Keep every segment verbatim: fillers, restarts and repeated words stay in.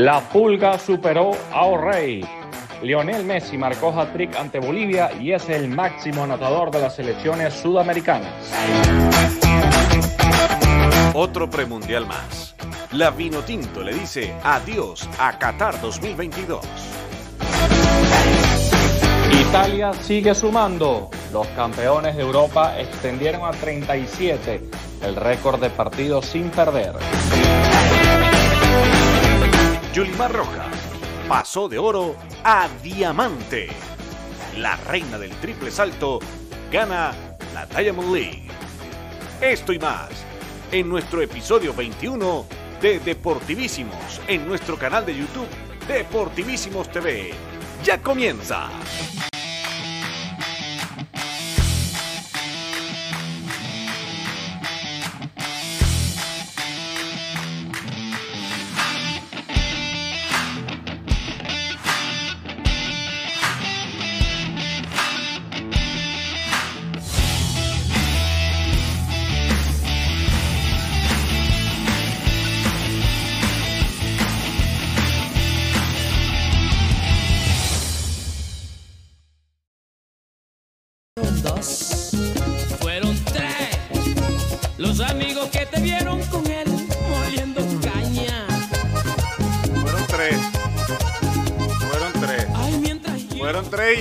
La Pulga superó a O'Reilly. Lionel Messi marcó hat-trick ante Bolivia y es el máximo anotador de las selecciones sudamericanas. Otro premundial más. La Vinotinto le dice adiós a Qatar dos mil veintidós. Italia sigue sumando. Los campeones de Europa extendieron a treinta y siete el récord de partidos sin perder. Yulimar Rojas pasó de oro a diamante. La reina del triple salto gana la Diamond League. Esto y más en nuestro episodio veintiuno de Deportivísimos, en nuestro canal de YouTube Deportivísimos T V. ¡Ya comienza!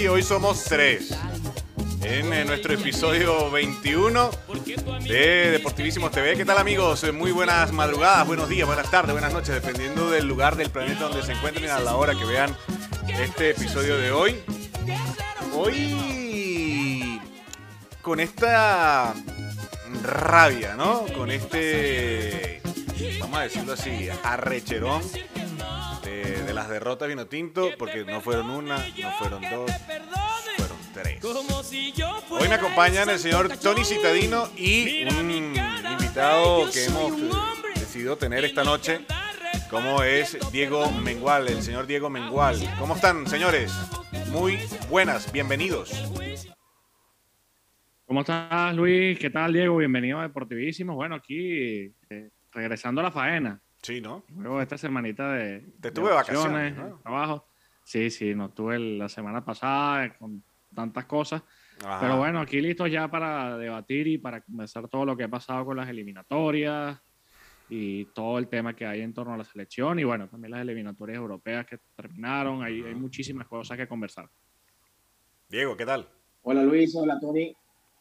Y hoy somos tres en eh, nuestro episodio veintiuno de Deportivísimos T V. ¿Qué tal, amigos? Muy buenas madrugadas, buenos días, buenas tardes, buenas noches, dependiendo del lugar del planeta donde se encuentren a la hora que vean este episodio de hoy. Hoy con esta rabia, ¿no? Con este, vamos a decirlo así, arrecherón de las derrotas Vinotinto, porque no fueron una, no fueron dos, fueron tres. Hoy me acompañan el señor Tony Cittadino y un invitado que hemos decidido tener esta noche, como es Diego Mengual, el señor Diego Mengual. ¿Cómo están, señores? Muy buenas, bienvenidos. ¿Cómo estás, Luis? ¿Qué tal, Diego? Bienvenido a Deportivísimos. Bueno, aquí eh, regresando a la faena. Sí, ¿no? Luego esta semanita de... Te tuve de vacaciones, ¿no? De trabajo. Sí, sí, no tuve la semana pasada con tantas cosas. Ajá. Pero bueno, aquí listos ya para debatir y para conversar todo lo que ha pasado con las eliminatorias y todo el tema que hay en torno a la selección. Y bueno, también las eliminatorias europeas que terminaron. Hay, hay muchísimas cosas que conversar. Diego, ¿qué tal? Hola, Luis. Hola, Tony.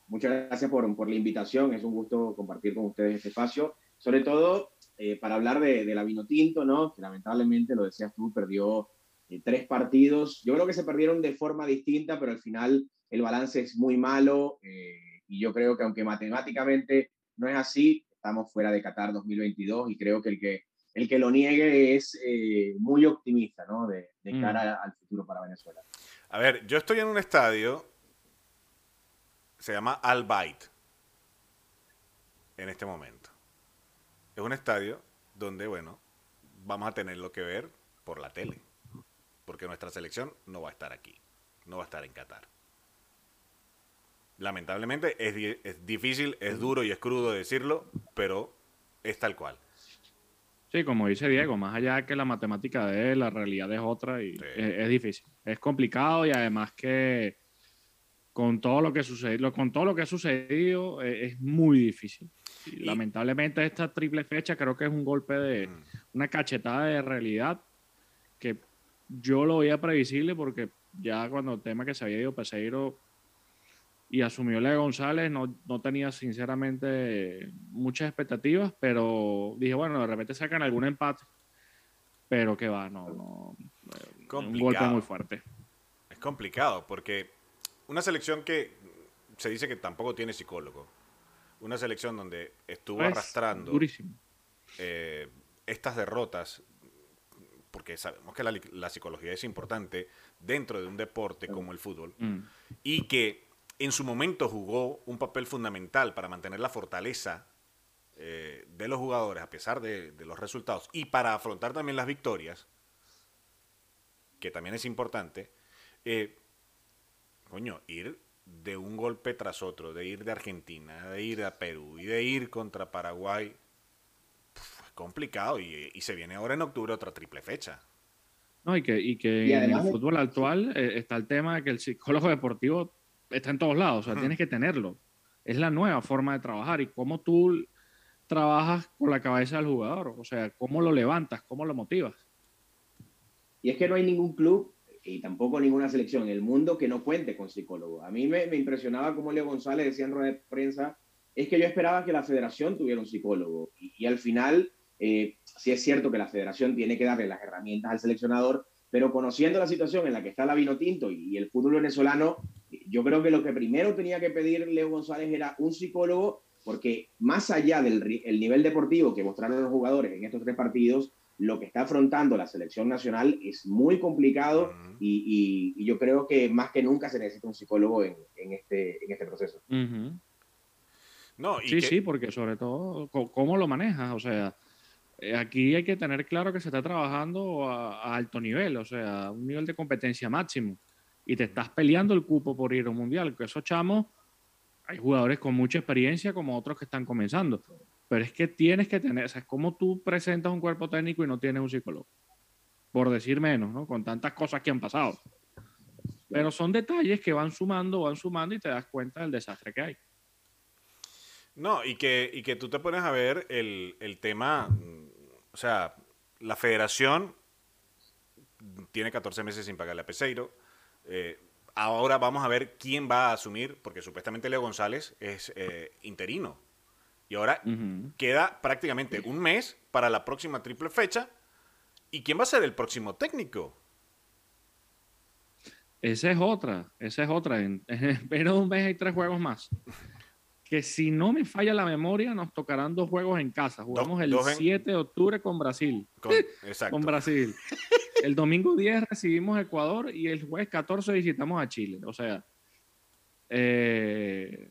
Muchas gracias por, por la invitación. Es un gusto compartir con ustedes este espacio. Sobre todo... Eh, para hablar de, de la Vinotinto, ¿no? Que lamentablemente, lo decías tú, perdió eh, tres partidos. Yo creo que se perdieron de forma distinta, pero al final el balance es muy malo eh, y yo creo que aunque matemáticamente no es así, estamos fuera de Qatar dos mil veintidós y creo que el que, el que lo niegue es eh, muy optimista, ¿no? De, de mm. cara al futuro para Venezuela. A ver, yo estoy en un estadio, se llama Al Bayt, en este momento. Es un estadio donde, bueno, vamos a tener lo que ver por la tele, porque nuestra selección no va a estar aquí, no va a estar en Qatar. Lamentablemente es, di es difícil, es duro y es crudo decirlo, pero es tal cual. Sí, como dice Diego, más allá de que la matemática de él, la realidad es otra y sí. es, es difícil. Es complicado y además que con todo lo que sucedió, con todo lo que ha sucedido es, es muy difícil. Y lamentablemente esta triple fecha creo que es un golpe de una cachetada de realidad que yo lo veía previsible, porque ya cuando el tema que se había ido Peseiro y asumió Leo González no, no tenía sinceramente muchas expectativas, pero dije bueno, de repente sacan algún empate, pero que va, no, no es un golpe muy fuerte. Es complicado porque una selección que se dice que tampoco tiene psicólogo, una selección donde estuvo pues arrastrando eh, estas derrotas, porque sabemos que la, la psicología es importante dentro de un deporte como el fútbol, mm. y que en su momento jugó un papel fundamental para mantener la fortaleza eh, de los jugadores a pesar de, de los resultados y para afrontar también las victorias, que también es importante, eh, coño, ir... de un golpe tras otro, de ir de Argentina, de ir a Perú y de ir contra Paraguay, puf, es complicado. Y, y se viene ahora en octubre otra triple fecha. No, y que, y que y en el fútbol actual eh, está el tema de que el psicólogo deportivo está en todos lados. O sea, uh-huh. tienes que tenerlo. Es la nueva forma de trabajar. Y cómo tú trabajas con la cabeza del jugador. O sea, cómo lo levantas, cómo lo motivas. Y es que no hay ningún club y tampoco ninguna selección en el mundo que no cuente con psicólogo. A mí me, me impresionaba como Leo González decía en rueda de prensa, es que yo esperaba que la federación tuviera un psicólogo. Y, y al final, eh, sí es cierto que la federación tiene que darle las herramientas al seleccionador, pero conociendo la situación en la que está la Vinotinto y, y el fútbol venezolano, yo creo que lo que primero tenía que pedir Leo González era un psicólogo, porque más allá del el nivel deportivo que mostraron los jugadores en estos tres partidos, lo que está afrontando la selección nacional es muy complicado. Uh-huh. y, y, y yo creo que más que nunca se necesita un psicólogo en, en, este, en este proceso. Uh-huh. No, ¿y sí, qué? Sí, porque sobre todo, ¿cómo lo manejas? O sea, aquí hay que tener claro que se está trabajando a, a alto nivel, o sea, un nivel de competencia máximo. Y te estás peleando el cupo por ir a un mundial, que esos chamos, hay jugadores con mucha experiencia como otros que están comenzando. Pero es que tienes que tener, o sea, es como tú presentas un cuerpo técnico y no tienes un psicólogo, por decir menos, ¿no? Con tantas cosas que han pasado. Pero son detalles que van sumando, van sumando y te das cuenta del desastre que hay. No, y que, y que tú te pones a ver el, el tema, o sea, la federación tiene catorce meses sin pagarle a Peseiro, eh, ahora vamos a ver quién va a asumir, porque supuestamente Leo González es eh, interino. Y ahora uh-huh. queda prácticamente un mes para la próxima triple fecha. ¿Y quién va a ser el próximo técnico? Esa es otra, esa es otra. En, en menos de un mes hay tres juegos más. Que si no me falla la memoria, nos tocarán dos juegos en casa. Jugamos Do, el en... siete de octubre con Brasil. Con, exacto. Con Brasil. El domingo diez recibimos Ecuador y el jueves catorce visitamos a Chile. O sea, eh,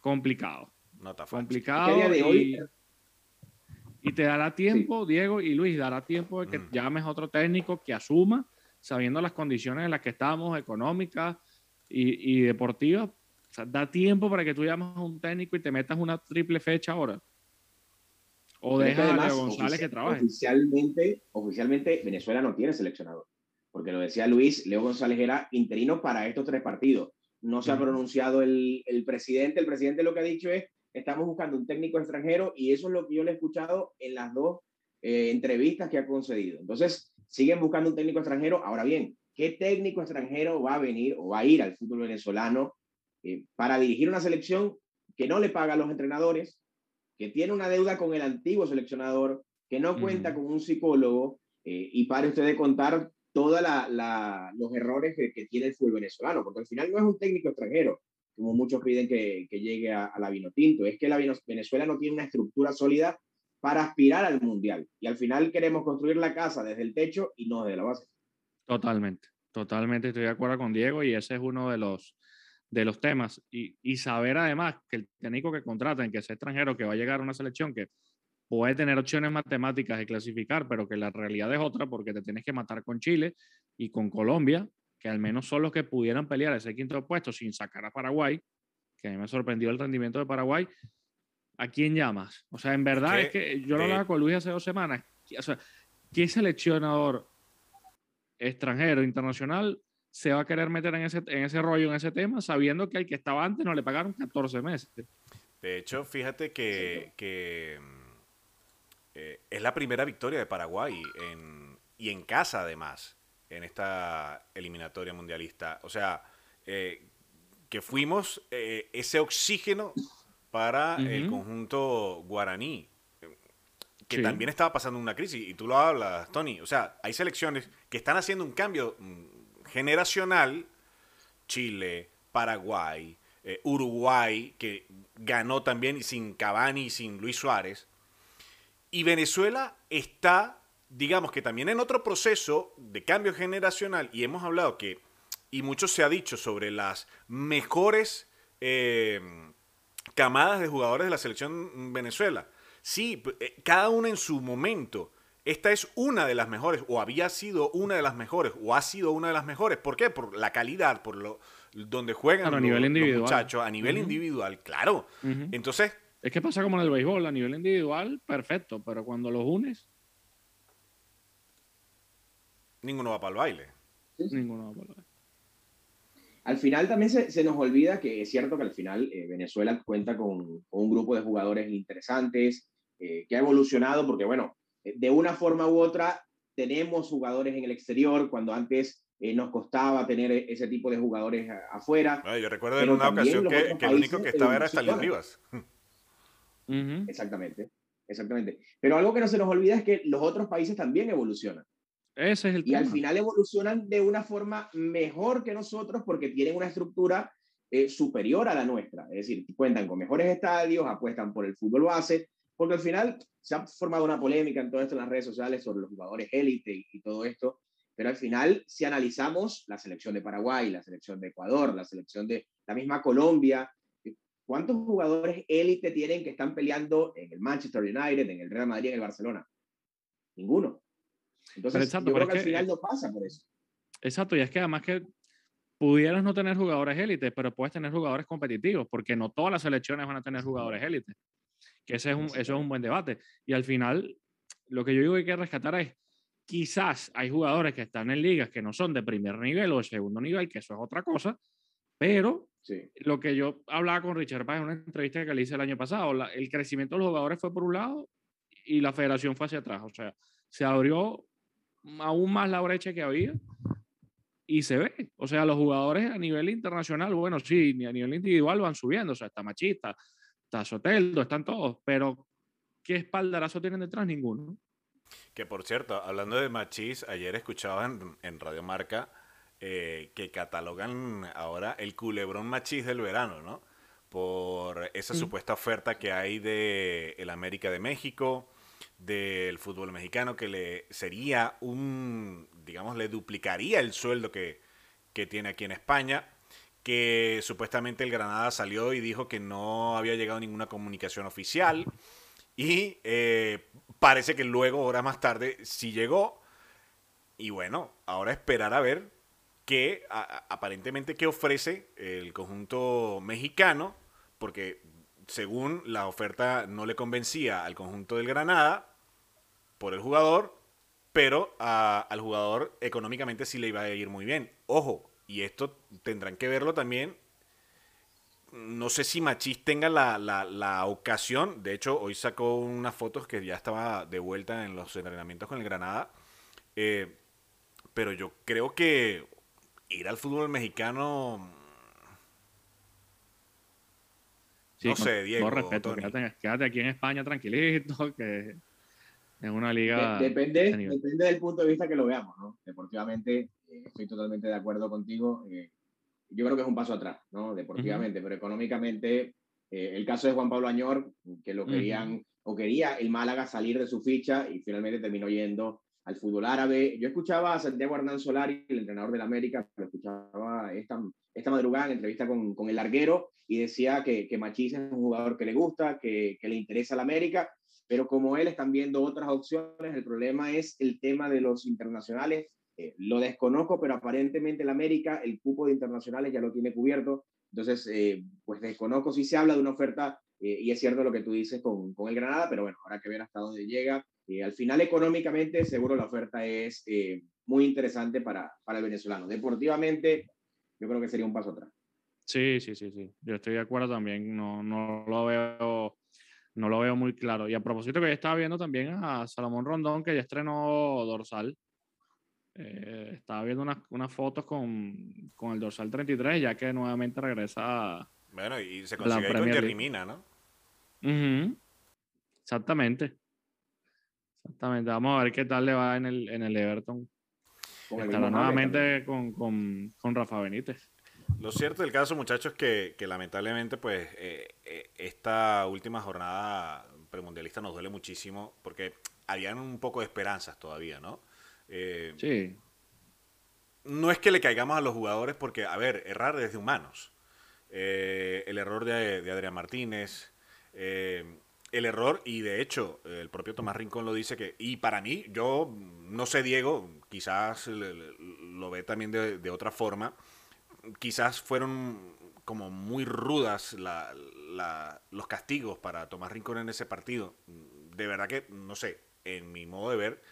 complicado. No está fácil. Complicado de hoy. Y, y te dará tiempo, sí. Diego y Luis, dará tiempo de que mm. llames a otro técnico que asuma, sabiendo las condiciones en las que estamos, económicas y, y deportivas. O sea, da tiempo para que tú llames a un técnico y te metas una triple fecha ahora. O deja a Leo González que trabaje. Oficialmente, oficialmente Venezuela no tiene seleccionador. Porque lo decía Luis, Leo González era interino para estos tres partidos. No se mm. ha pronunciado el, el presidente. El presidente lo que ha dicho es estamos buscando un técnico extranjero y eso es lo que yo le he escuchado en las dos eh, entrevistas que ha concedido. Entonces, siguen buscando un técnico extranjero. Ahora bien, ¿qué técnico extranjero va a venir o va a ir al fútbol venezolano eh, para dirigir una selección que no le paga a los entrenadores, que tiene una deuda con el antiguo seleccionador, que no cuenta uh-huh. con un psicólogo eh, y para usted de contar todos los errores que, que tiene el fútbol venezolano? Porque al final no es un técnico extranjero, como muchos piden que, que llegue a, a la Vinotinto. Es que la Venezuela no tiene una estructura sólida para aspirar al Mundial. Y al final queremos construir la casa desde el techo y no desde la base. Totalmente, totalmente estoy de acuerdo con Diego y ese es uno de los, de los temas. Y, y saber además que el técnico que contraten, que es extranjero, que va a llegar a una selección que puede tener opciones matemáticas de clasificar, pero que la realidad es otra porque te tienes que matar con Chile y con Colombia, que al menos son los que pudieran pelear ese quinto puesto sin sacar a Paraguay, que a mí me sorprendió el rendimiento de Paraguay. ¿A quién llamas? O sea, en verdad ¿Qué? es que yo lo hablaba con Luis hace dos semanas. O sea, ¿qué seleccionador extranjero, internacional, se va a querer meter en ese, en ese rollo, en ese tema, sabiendo que al que estaba antes no le pagaron catorce meses? De hecho, fíjate que, sí. que eh, es la primera victoria de Paraguay en, y en casa, además, en esta eliminatoria mundialista. O sea, eh, que fuimos eh, ese oxígeno para uh-huh. el conjunto guaraní, que sí. también estaba pasando una crisis, y tú lo hablas, Tony. O sea, hay selecciones que están haciendo un cambio generacional, Chile, Paraguay, eh, Uruguay, que ganó también sin Cavani, sin Luis Suárez, y Venezuela está... Digamos que también en otro proceso de cambio generacional, y hemos hablado que, y mucho se ha dicho sobre las mejores eh, camadas de jugadores de la selección Venezuela. Sí, cada una en su momento. Esta es una de las mejores, o había sido una de las mejores, o ha sido una de las mejores. ¿Por qué? Por la calidad, por lo donde juegan claro, los, a nivel los muchachos, a nivel uh-huh. individual, claro. Uh-huh. Entonces, Es que pasa como en el béisbol, a nivel individual, perfecto, pero cuando los unes... Ninguno va para el baile. ¿Sí? Ninguno va para el baile. Al final también se, se nos olvida que es cierto que al final eh, Venezuela cuenta con, con un grupo de jugadores interesantes, eh, que ha evolucionado, porque bueno, de una forma u otra tenemos jugadores en el exterior, cuando antes eh, nos costaba tener ese tipo de jugadores a, afuera. Bueno, yo recuerdo en una ocasión que, que el único que estaba era Stanley Rivas. Uh-huh. Exactamente, exactamente. Pero algo que no se nos olvida es que los otros países también evolucionan. Ese es el y tema. Al final evolucionan de una forma mejor que nosotros porque tienen una estructura eh, superior a la nuestra. Es decir, cuentan con mejores estadios, apuestan por el fútbol base, porque al final se ha formado una polémica en todo esto en las redes sociales sobre los jugadores élite y, y todo esto, pero al final si analizamos la selección de Paraguay, la selección de Ecuador, la selección de la misma Colombia, ¿cuántos jugadores élite tienen que están peleando en el Manchester United, en el Real Madrid, en el Barcelona? Ninguno. Entonces, exacto, yo creo que al final no pasa por eso. Exacto, y es que además que pudieras no tener jugadores élites, pero puedes tener jugadores competitivos, porque no todas las selecciones van a tener jugadores élites. Que ese es un, eso es un buen debate. Y al final, lo que yo digo que hay que rescatar es, quizás hay jugadores que están en ligas que no son de primer nivel o de segundo nivel, que eso es otra cosa, pero sí. Lo que yo hablaba con Richard Paz en una entrevista que le hice el año pasado, la, el crecimiento de los jugadores fue por un lado y la federación fue hacia atrás. O sea, se abrió aún más la brecha que había y se ve, o sea, los jugadores a nivel internacional, bueno, sí, a nivel individual van subiendo, o sea, está Machís, está, está Soteldo, están todos, pero ¿qué espaldarazo tienen detrás? Ninguno. Que por cierto, hablando de Machís, ayer escuchaba en, en Radio Marca eh, que catalogan ahora el culebrón Machís del verano, ¿no? Por esa mm. supuesta oferta que hay de el América de México, del fútbol mexicano, que le sería un, digamos, le duplicaría el sueldo que, que tiene aquí en España, que supuestamente el Granada salió y dijo que no había llegado ninguna comunicación oficial y eh, parece que luego, horas más tarde, sí llegó. Y bueno, ahora esperar a ver qué, a, aparentemente, qué ofrece el conjunto mexicano, porque según la oferta no le convencía al conjunto del Granada por el jugador, pero a, al jugador económicamente sí le iba a ir muy bien. Ojo, y esto tendrán que verlo también. No sé si Machís tenga la, la, la ocasión. De hecho, hoy sacó unas fotos que ya estaba de vuelta en los entrenamientos con el Granada. Eh, pero yo creo que ir al fútbol mexicano... Sí, no con, sé, Diego. Con respeto, quédate, quédate aquí en España tranquilito, que es una liga... De, depende, de depende del punto de vista que lo veamos, ¿no? Deportivamente, eh, estoy totalmente de acuerdo contigo. Eh, yo creo que es un paso atrás, ¿no? Deportivamente, uh-huh. Pero económicamente, eh, el caso de Juan Pablo Añor, que lo querían, uh-huh. o quería el Málaga salir de su ficha y finalmente terminó yendo al fútbol árabe. Yo escuchaba a Santiago Hernán Solari, el entrenador del América, lo escuchaba esta, esta madrugada en entrevista con, con el larguero, y decía que, que Machís es un jugador que le gusta, que, que le interesa al América, pero como él están viendo otras opciones. El problema es el tema de los internacionales, eh, lo desconozco, pero aparentemente el América, el cupo de internacionales ya lo tiene cubierto, entonces eh, pues desconozco si se habla de una oferta, eh, y es cierto lo que tú dices con, con el Granada, pero bueno, habrá que ver hasta dónde llega. Eh, al final económicamente seguro la oferta es eh, muy interesante para, para el venezolano. Deportivamente yo creo que sería un paso atrás. Sí, sí, sí, sí. Yo estoy de acuerdo también. No, no lo veo, no lo veo muy claro. Y a propósito que ya estaba viendo también a Salomón Rondón, que ya estrenó dorsal. Eh, estaba viendo unas, unas fotos con, con el dorsal treinta y tres, ya que nuevamente regresa a... Bueno, y se consigue ahí con Jerry Mina, ¿no? Uh-huh. Exactamente. Exactamente. Vamos a ver qué tal le va en el, en el Everton. Con Estará el nuevamente con, con, con Rafa Benítez. Lo cierto del caso, muchachos, que, que lamentablemente pues eh, eh, esta última jornada premundialista nos duele muchísimo porque habían un poco de esperanzas todavía, ¿no? Eh, sí. No es que le caigamos a los jugadores porque, a ver, errar es de humanos. Eh, el error de, de Adrián Martínez... Eh, El error, y de hecho, el propio Tomás Rincón lo dice que, y para mí, yo no sé, Diego, quizás lo ve también de, de otra forma, quizás fueron como muy rudas la, la, los castigos para Tomás Rincón en ese partido, de verdad que, no sé, en mi modo de ver,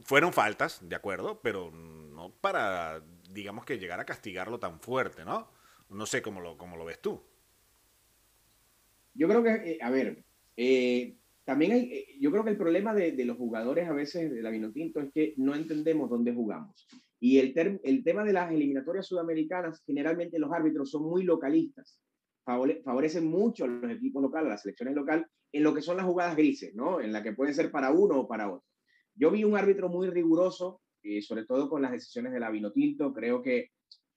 fueron faltas, de acuerdo, pero no para, digamos, que llegar a castigarlo tan fuerte, ¿no? No sé cómo lo, cómo lo ves tú. Yo creo que, eh, a ver, eh, también hay, eh, yo creo que el problema de, de los jugadores a veces de la Vinotinto es que no entendemos dónde jugamos. Y el, ter el tema de las eliminatorias sudamericanas, generalmente los árbitros son muy localistas, favore favorecen mucho a los equipos locales, a las selecciones locales, en lo que son las jugadas grises, ¿no? En la que pueden ser para uno o para otro. Yo vi un árbitro muy riguroso, eh, sobre todo con las decisiones de la Vinotinto. Creo que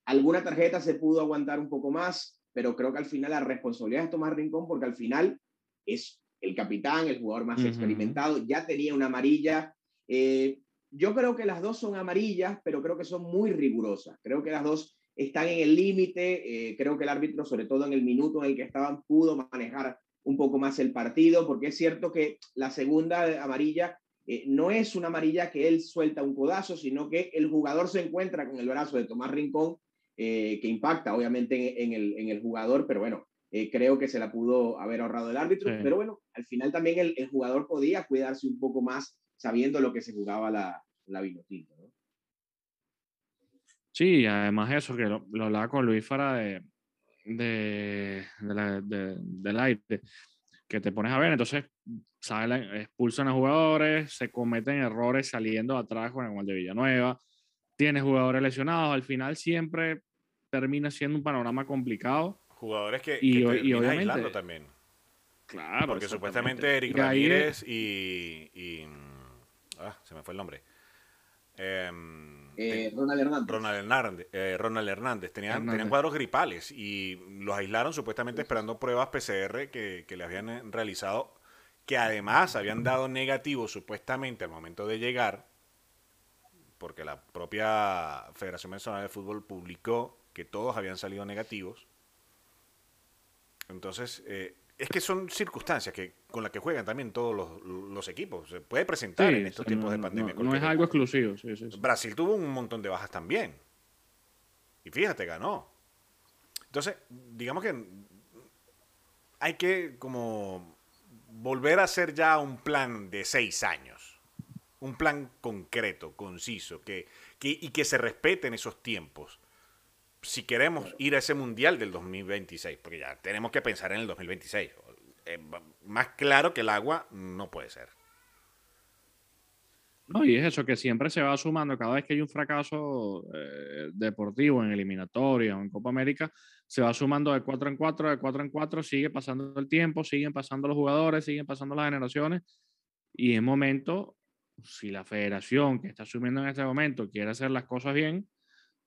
alguna tarjeta se pudo aguantar un poco más, pero creo que al final la responsabilidad es Tomás Rincón, porque al final es el capitán, el jugador más uh-huh. experimentado, ya tenía una amarilla. Eh, yo creo que las dos son amarillas, pero creo que son muy rigurosas. Creo que las dos están en el límite. Eh, creo que el árbitro, sobre todo en el minuto en el que estaban, pudo manejar un poco más el partido, porque es cierto que la segunda amarilla... Eh, no es una amarilla que él suelta un codazo, sino que el jugador se encuentra con el brazo de Tomás Rincón, eh, que impacta obviamente en, en, el, en el jugador, pero bueno, eh, creo que se la pudo haber ahorrado el árbitro, sí. Pero bueno, al final también el, el jugador podía cuidarse un poco más sabiendo lo que se jugaba la, la Vinotinto, ¿no? Sí, además eso que lo, lo hablaba con Luis Fara de, de, de la, de, del aire, que te pones a ver, entonces salen, expulsan a jugadores, se cometen errores saliendo atrás con el gol de Villanueva, tienes jugadores lesionados, al final siempre termina siendo un panorama complicado. Jugadores que, y, que y, terminan y aislando también. Claro. Porque supuestamente Eric Ramírez y... y ah, se me fue el nombre. Eh, eh, te, Ronald Hernández. Ronald Hernández, eh, Ronald Hernández. Tenían, Hernández. Tenían cuadros gripales y los aislaron supuestamente esperando pruebas P C R que, que le habían realizado, que además habían dado negativo supuestamente al momento de llegar, porque la propia Federación Venezolana de Fútbol publicó que todos habían salido negativos. Entonces, eh, es que son circunstancias que, con las que juegan también todos los, los equipos. Se puede presentar sí, en estos tipos no, de pandemia. No, no es algo exclusivo. Sí, sí, sí. Brasil tuvo un montón de bajas también. Y fíjate, ganó. Entonces, digamos que hay que como volver a hacer ya un plan de seis años. Un plan concreto, conciso, que, que, y que se respeten esos tiempos. Si queremos ir a ese mundial del dos mil veintiséis, porque ya tenemos que pensar en el dos mil veintiséis. Eh, más claro que el agua no puede ser. No, y es eso, que siempre se va sumando. Cada vez que hay un fracaso eh, deportivo en eliminatoria o en Copa América, se va sumando de cuatro en cuatro, de cuatro en cuatro, sigue pasando el tiempo, siguen pasando los jugadores, siguen pasando las generaciones, y en momento, si la federación que está asumiendo en este momento quiere hacer las cosas bien,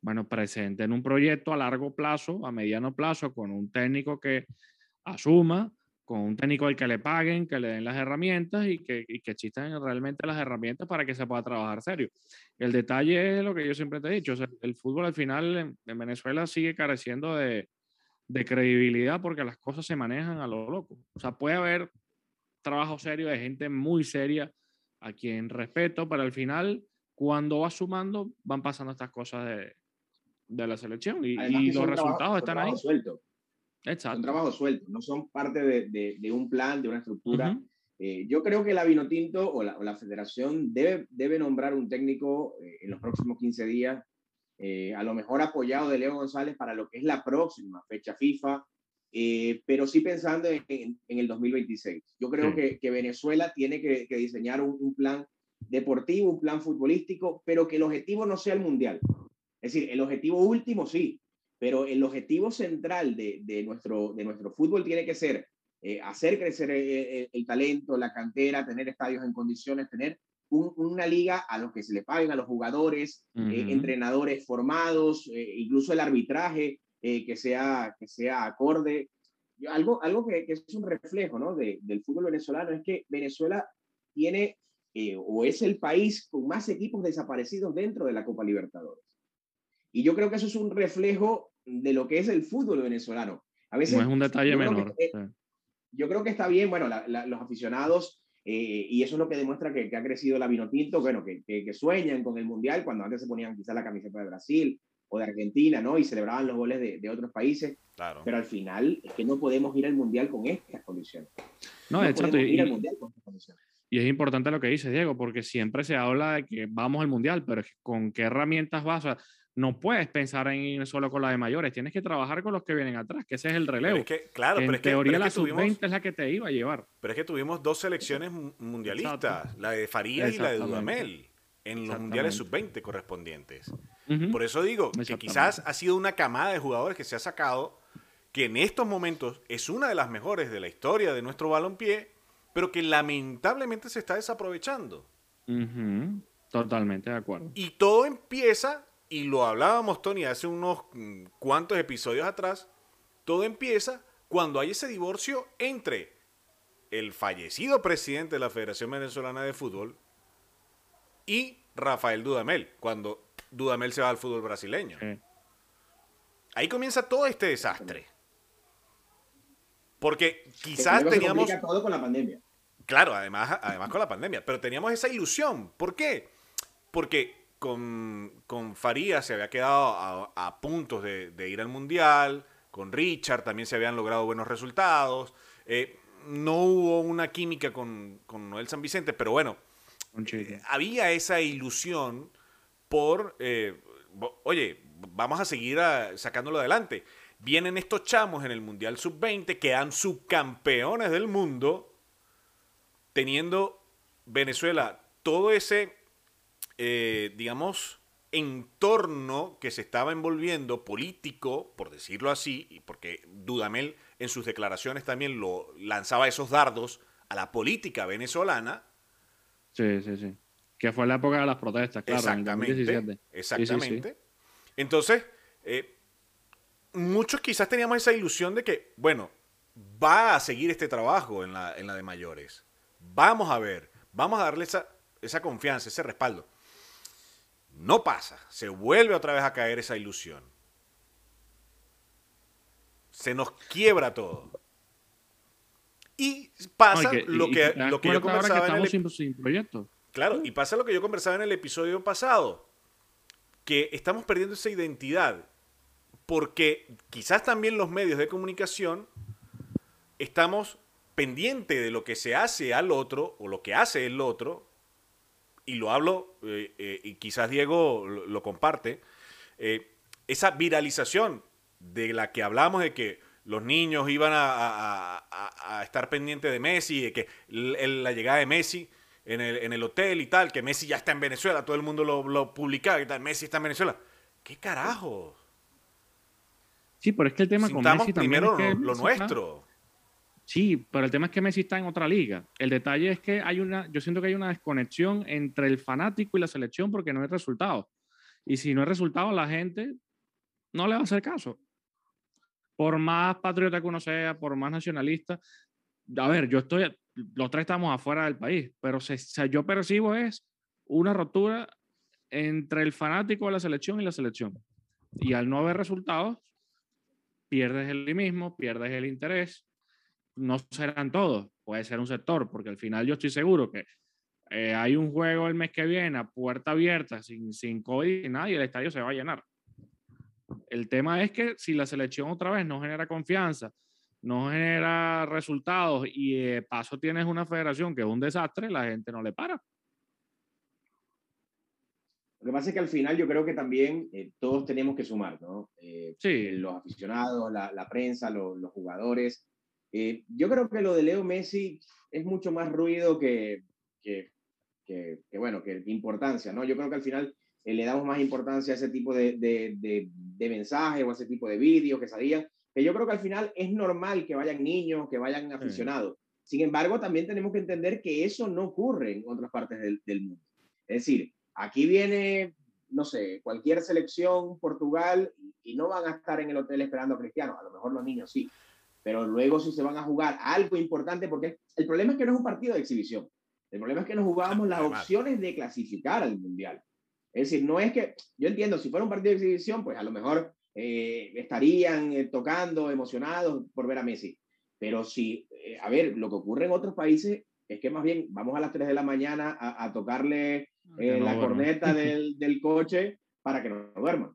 bueno, presenten un proyecto a largo plazo, a mediano plazo, con un técnico que asuma, con un técnico al que le paguen, que le den las herramientas y que, y que existan realmente las herramientas para que se pueda trabajar serio. El detalle es lo que yo siempre te he dicho, o sea, el fútbol al final en, en Venezuela sigue careciendo de, de credibilidad porque las cosas se manejan a lo loco. O sea, puede haber trabajo serio de gente muy seria a quien respeto, pero al final cuando va sumando van pasando estas cosas de, de la selección y, y los resultados trabajo, están ahí. Suelto. Exacto. Son trabajos sueltos, no son parte de, de, de un plan, de una estructura. Uh-huh. eh, yo creo que la Vinotinto o la, o la federación debe, debe nombrar un técnico eh, en los próximos quince días, eh, a lo mejor apoyado de Leo González para lo que es la próxima fecha FIFA, eh, pero sí pensando en, en, en el dos mil veintiséis. Yo creo uh-huh. que, que Venezuela tiene que, que diseñar un, un plan deportivo, un plan futbolístico, pero que el objetivo no sea el mundial. Es decir, el objetivo último sí, pero el objetivo central de, de, nuestro, de nuestro fútbol tiene que ser eh, hacer crecer el, el, el talento, la cantera, tener estadios en condiciones, tener un, una liga a los que se le paguen a los jugadores, uh-huh. eh, entrenadores formados, eh, incluso el arbitraje eh, que, sea, que sea acorde. Algo, algo que, que es un reflejo, ¿no? de, del fútbol venezolano es que Venezuela tiene eh, o es el país con más equipos desaparecidos dentro de la Copa Libertadores. Y yo creo que eso es un reflejo de lo que es el fútbol venezolano. A veces, no es un detalle yo menor. Creo que, eh, yo creo que está bien, bueno, la, la, los aficionados, eh, y eso es lo que demuestra que, que ha crecido la Vinotinto, bueno, que, que, que sueñan con el Mundial, cuando antes se ponían quizás la camiseta de Brasil, o de Argentina, ¿no? Y celebraban los goles de, de otros países. Claro. Pero al final es que no podemos ir al Mundial con estas condiciones. No, no exacto. Ir y, al mundial con estas condiciones. Y es importante lo que dices, Diego, porque siempre se habla de que vamos al Mundial, pero ¿con qué herramientas vas? O sea, no puedes pensar en ir solo con la de mayores, tienes que trabajar con los que vienen atrás, que ese es el relevo. Pero es que, claro, en pero es que, teoría pero es que la tuvimos, sub veinte es la que te iba a llevar. Pero es que tuvimos dos selecciones mundialistas, exacto, la de Farías y la de Dudamel, en los mundiales sub veinte correspondientes. Uh-huh. Por eso digo que quizás ha sido una camada de jugadores que se ha sacado, que en estos momentos es una de las mejores de la historia de nuestro balompié, pero que lamentablemente se está desaprovechando. Uh-huh. Totalmente de acuerdo. Y todo empieza... Y lo hablábamos, Tony, hace unos cuantos episodios atrás, todo empieza cuando hay ese divorcio entre el fallecido presidente de la Federación Venezolana de Fútbol y Rafael Dudamel, cuando Dudamel se va al fútbol brasileño. Sí. Ahí comienza todo este desastre. Porque quizás que teníamos... Se complica todo con la pandemia. Claro, además, además con la pandemia. Pero teníamos esa ilusión. ¿Por qué? Porque... Con, con Farías se había quedado a, a puntos de, de ir al Mundial, con Richard también se habían logrado buenos resultados, eh, no hubo una química con, con Noel San Vicente, pero bueno, eh, había esa ilusión por, eh, bo, oye, vamos a seguir a, sacándolo adelante. Vienen estos chamos en el Mundial sub veinte, quedan subcampeones del mundo, teniendo Venezuela todo ese... Eh, digamos, entorno que se estaba envolviendo, político, por decirlo así, porque Dudamel en sus declaraciones también lo lanzaba esos dardos a la política venezolana. Sí, sí, sí. Que fue la época de las protestas, claro. Exactamente. En dos mil diecisiete. Exactamente. Sí, sí, sí. Entonces, eh, muchos quizás teníamos esa ilusión de que, bueno, va a seguir este trabajo en la, en la de mayores. Vamos a ver, vamos a darle esa, esa confianza, ese respaldo. No pasa, se vuelve otra vez a caer esa ilusión. Se nos quiebra todo. Y pasa Oye, lo que, y, lo que yo conversaba que en el sin, sin proyecto. Claro, y pasa lo que yo conversaba en el episodio pasado, que estamos perdiendo esa identidad porque quizás también los medios de comunicación estamos pendientes de lo que se hace al otro o lo que hace el otro. Y lo hablo, eh, eh, y quizás Diego lo, lo comparte, eh, esa viralización de la que hablamos de que los niños iban a, a, a, a estar pendientes de Messi, de que la llegada de Messi en el, en el hotel y tal, que Messi ya está en Venezuela, todo el mundo lo, lo publicaba y tal, Messi está en Venezuela. ¿Qué carajo? Sí, pero es que el tema Sintamos con Messi también es que lo nuestro. Sí, pero el tema es que Messi está en otra liga. El detalle es que hay una, yo siento que hay una desconexión entre el fanático y la selección porque no hay resultados. Y si no hay resultados, la gente no le va a hacer caso. Por más patriota que uno sea, por más nacionalista. A ver, yo estoy, los tres estamos afuera del país, pero se, se, yo percibo es una ruptura entre el fanático de la selección y la selección. Y al no haber resultados, pierdes el mismo, pierdes el interés. No serán todos, puede ser un sector, porque al final yo estoy seguro que eh, hay un juego el mes que viene a puerta abierta, sin, sin COVID y nada, y el estadio se va a llenar. El tema es que si la selección otra vez no genera confianza, no genera resultados y de paso tienes una federación que es un desastre, la gente no le para. Lo que pasa es que al final yo creo que también eh, todos tenemos que sumar, ¿no? Eh, sí. Los aficionados, la, la prensa, los, los jugadores... Eh, yo creo que lo de Leo Messi es mucho más ruido que, que, que, que bueno, que importancia, ¿no? Yo creo que al final eh, le damos más importancia a ese tipo de, de, de, de mensajes o a ese tipo de vídeos que salían, que yo creo que al final es normal que vayan niños, que vayan aficionados. Sí. Sin embargo, también tenemos que entender que eso no ocurre en otras partes del, del mundo. Es decir, aquí viene, no sé, cualquier selección, Portugal, y no van a estar en el hotel esperando a Cristiano, a lo mejor los niños sí. Pero luego si se van a jugar algo importante, porque el problema es que no es un partido de exhibición. El problema es que nos jugábamos las opciones de clasificar al Mundial. Es decir, no es que, yo entiendo, si fuera un partido de exhibición, pues a lo mejor eh, estarían eh, tocando, emocionados por ver a Messi. Pero si, eh, a ver, lo que ocurre en otros países es que más bien vamos a las tres de la mañana a, a tocarle eh, no, la bueno. corneta del, del coche para que no duerman.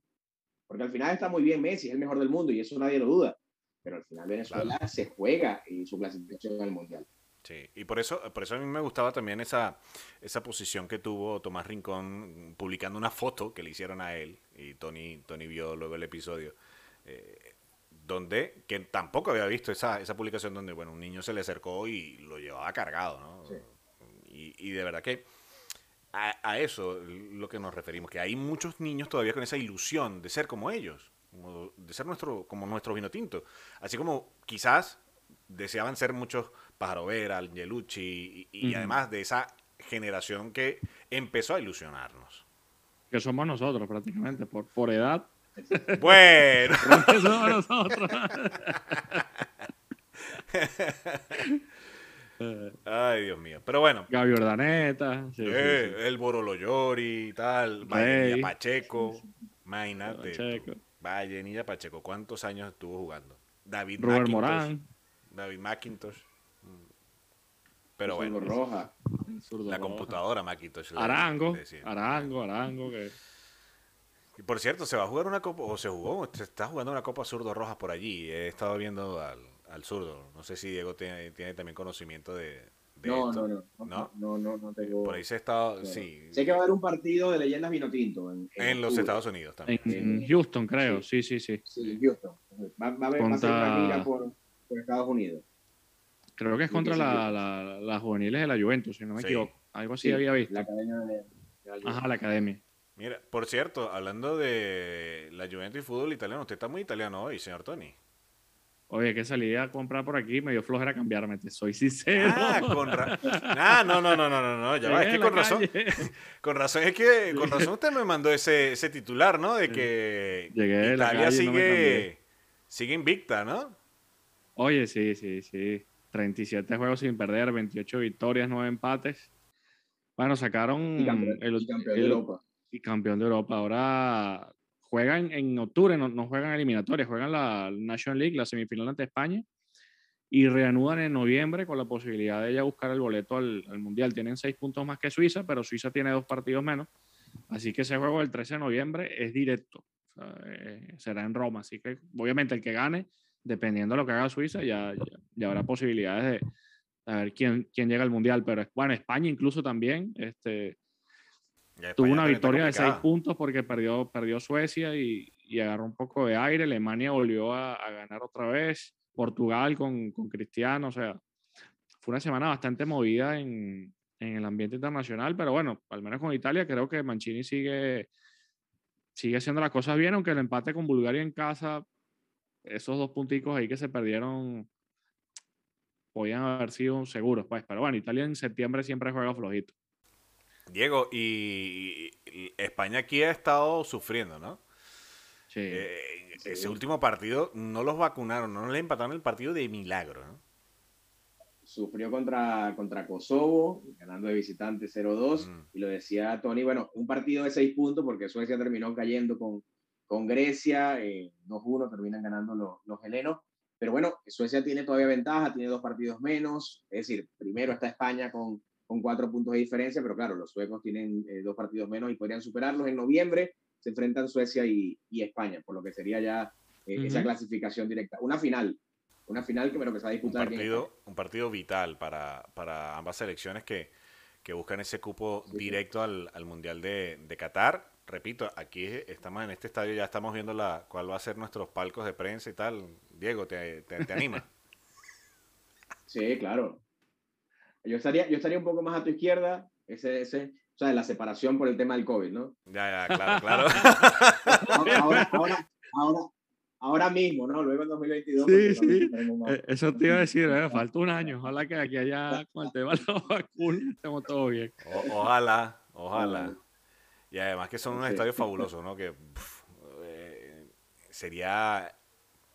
Porque al final está muy bien Messi, es el mejor del mundo y eso nadie lo duda. Pero al final Venezuela claro. se juega y su clasificación al Mundial. Sí, y por eso, por eso a mí me gustaba también esa, esa posición que tuvo Tomás Rincón publicando una foto que le hicieron a él, y Tony, Tony vio luego el episodio, eh, donde, que tampoco había visto esa, esa publicación donde, bueno, un niño se le acercó y lo llevaba cargado, ¿no? Sí. Y, y de verdad que a, a eso lo que nos referimos, que hay muchos niños todavía con esa ilusión de ser como ellos, como, de ser nuestro, como nuestro Vinotinto, así como quizás deseaban ser muchos Pájaro Vera, Angelucci, y, y uh-huh. además de esa generación que empezó a ilusionarnos. Que somos nosotros prácticamente, por, por edad. Bueno. somos nosotros. Ay, Dios mío. Pero bueno. Gavi Ordaneta. Sí, eh, sí, sí. El Boroloyori y tal. Vallenilla Pacheco. Imagínate. Pacheco. Vallenilla Pacheco. ¿Cuántos años estuvo jugando? David Robert McIntosh. Morán. David McIntosh. Pero bueno, roja. La computadora Maquito. Arango, Arango, Arango. Que... Y por cierto, se va a jugar una copa, o se jugó, se está jugando una copa zurdo roja por allí. He estado viendo al, al zurdo. No sé si Diego tiene, tiene también conocimiento de, de no, esto. No, no, no, no, no, no tengo. Por ahí se está, claro. sí. Sé que va a haber un partido de leyendas Vinotinto. En, en, en los Estados Unidos también. En Houston, creo, sí, sí, sí. Sí, en sí. Houston. Va, va a haber Conta... va a ser una liga por, por Estados Unidos. Creo que es contra las la, la juveniles de la Juventus, si no me sí. equivoco. Algo así sí, había visto. La academia de, de la Juventus. Ajá, la academia. Mira, por cierto, hablando de la Juventus y fútbol italiano, usted está muy italiano hoy, señor Tony. Oye, que salí a comprar por aquí, me dio flojera cambiarme, te soy sincero. Ah, con razón. Ah, no, no, no, no, no, no, ya va, es que con razón. Con razón, es que con razón usted me mandó ese, ese titular, ¿no? De que Llegué Italia calle, sigue, no sigue invicta, ¿no? Oye, sí, sí, sí. treinta y siete juegos sin perder, veintiocho victorias, nueve empates. Bueno, sacaron... Y campeón, el, y campeón el, de Europa. Y campeón de Europa. Ahora juegan en octubre, no, no juegan eliminatorias, juegan la National League, la semifinal ante España, y reanudan en noviembre con la posibilidad de ya buscar el boleto al, al Mundial. Tienen seis puntos más que Suiza, pero Suiza tiene dos partidos menos. Así que ese juego del trece de noviembre es directo. O sea, eh, será en Roma. Así que, obviamente, el que gane... Dependiendo de lo que haga Suiza, ya, ya, ya habrá posibilidades de saber quién, quién llega al Mundial. Pero bueno, España incluso también este, tuvo una victoria de seis puntos porque perdió, perdió Suecia y, y agarró un poco de aire. Alemania volvió a, a ganar otra vez. Portugal con, con Cristiano. O sea, fue una semana bastante movida en, en el ambiente internacional. Pero bueno, al menos con Italia creo que Mancini sigue, sigue haciendo las cosas bien, aunque el empate con Bulgaria en casa... Esos dos punticos ahí que se perdieron podían haber sido seguros, pues. Pero bueno, Italia en septiembre siempre juega flojito. Diego, y, y España aquí ha estado sufriendo, ¿no? Sí, eh, sí. Ese último partido no los vacunaron, no le empataron el partido de milagro, ¿no? Sufrió contra, contra Kosovo, ganando de visitante cero dos. Mm. Y lo decía Tony, bueno, un partido de seis puntos porque Suecia terminó cayendo con... con Grecia, eh, dos uno, terminan ganando los, los helenos, pero bueno, Suecia tiene todavía ventaja, tiene dos partidos menos, es decir, primero está España con, con cuatro puntos de diferencia, pero claro, los suecos tienen eh, dos partidos menos y podrían superarlos. En noviembre se enfrentan Suecia y, y España, por lo que sería ya eh, uh-huh. esa clasificación directa. Una final, una final que, pero que se va a disputar. Un partido, un partido vital para, para ambas selecciones que, que buscan ese cupo sí, directo sí. Al, al Mundial de, de Qatar. Repito, aquí estamos en este estadio, ya estamos viendo la cuál va a ser nuestros palcos de prensa y tal. Diego, ¿te, te, te anima? Sí, claro. Yo estaría, yo estaría un poco más a tu izquierda, ese, ese, o sea, de la separación por el tema del COVID, ¿no? Ya, ya, claro, claro. ahora, ahora, ahora, ahora, ahora mismo, ¿no? Luego en dos mil veintidós. Sí, sí. Más... Eso te iba a decir, ¿eh? Falta un año. Ojalá que aquí allá con el tema de la vacuna estemos todos bien. O, ojalá, ojalá. Y además que son unos sí. estadios fabulosos, ¿no? Que pff, eh, sería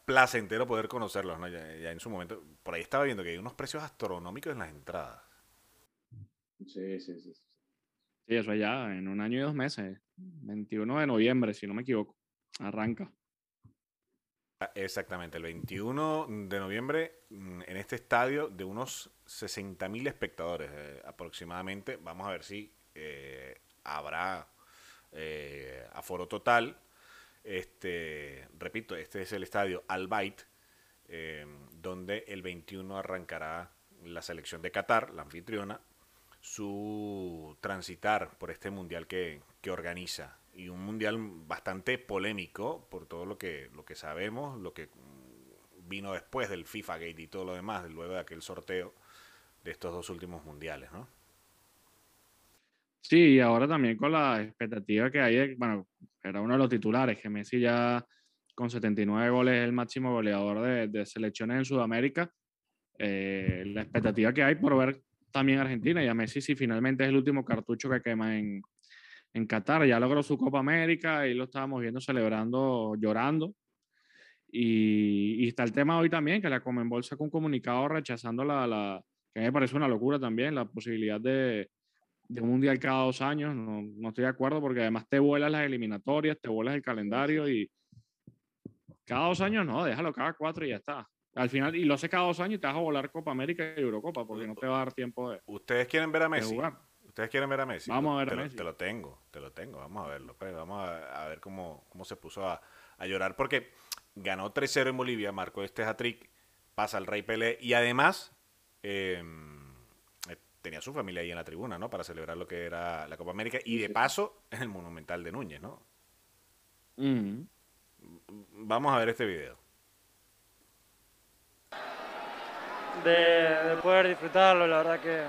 placentero poder conocerlos, ¿no? Ya, ya en su momento, por ahí estaba viendo que hay unos precios astronómicos en las entradas. Sí, sí, sí. Sí, eso allá en un año y dos meses. veintiuno de noviembre, si no me equivoco. Arranca. Exactamente, el veintiuno de noviembre en este estadio de unos sesenta mil espectadores eh, aproximadamente. Vamos a ver si eh, habrá... Eh, aforo total, Este, repito, este es el estadio Al Bayt, eh, donde el veintiuno arrancará la selección de Qatar, la anfitriona, su transitar por este mundial que, que organiza. Y un mundial bastante polémico por todo lo que, lo que sabemos, lo que vino después del FIFA Gate y todo lo demás, luego de aquel sorteo de estos dos últimos mundiales, ¿no? Sí, y ahora también con la expectativa que hay, de, bueno, era uno de los titulares, que Messi ya con setenta y nueve goles es el máximo goleador de, de selecciones en Sudamérica. Eh, la expectativa que hay por ver también Argentina, y a Messi si finalmente es el último cartucho que quema en, en Qatar. Ya logró su Copa América, y lo estábamos viendo celebrando, llorando. Y, y está el tema hoy también, que la Conmebol sacó un comunicado rechazando la, la, que a mí me parece una locura también, la posibilidad de... de un mundial cada dos años. No, no estoy de acuerdo, porque además te vuelas las eliminatorias, te vuelas el calendario, y cada dos años no, déjalo cada cuatro y ya está. Al final, y lo haces cada dos años y te vas a volar Copa América y Eurocopa, porque no te va a dar tiempo de... ¿Ustedes quieren ver a Messi? Jugar. ¿Ustedes quieren ver a Messi? Vamos a ver te a Messi. Lo, te lo tengo, te lo tengo, vamos a verlo. Pues. Vamos a, a ver cómo, cómo se puso a, a llorar, porque ganó tres cero en Bolivia, marcó este hat-trick, pasa el Rey Pelé, y además... Eh, tenía su familia ahí en la tribuna, ¿no? Para celebrar lo que era la Copa América, y de paso en el Monumental de Núñez, ¿no? Uh-huh. Vamos a ver este video. De, de poder disfrutarlo, la verdad que,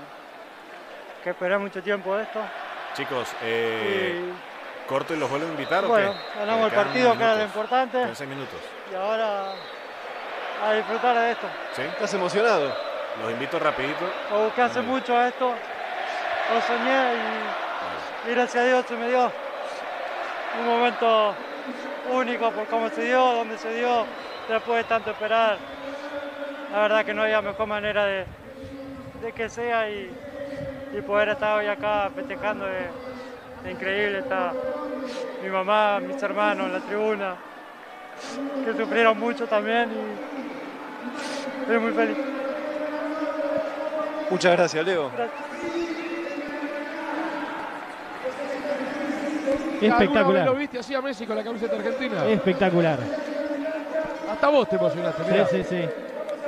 que esperé mucho tiempo de esto. Chicos, eh, y... ¿Corto y los vuelven a invitar bueno, o qué? Ganamos el partido, que era lo importante. quince minutos. Y ahora a disfrutar de esto. ¿Sí? ¿Estás emocionado? Los invito rapidito. Lo busqué hace mucho a esto, lo soñé y, y gracias a Dios se me dio un momento único por cómo se dio, donde se dio, después de tanto esperar. La verdad que no había mejor manera de, de que sea y, y poder estar hoy acá festejando es, es increíble. Está mi mamá, mis hermanos en la tribuna, que sufrieron mucho también, y estoy muy feliz. Muchas gracias, Leo. Espectacular. ¿Lo viste así a Messi con la camiseta argentina? Espectacular. Hasta vos te emocionaste, mirá. Sí, sí, sí.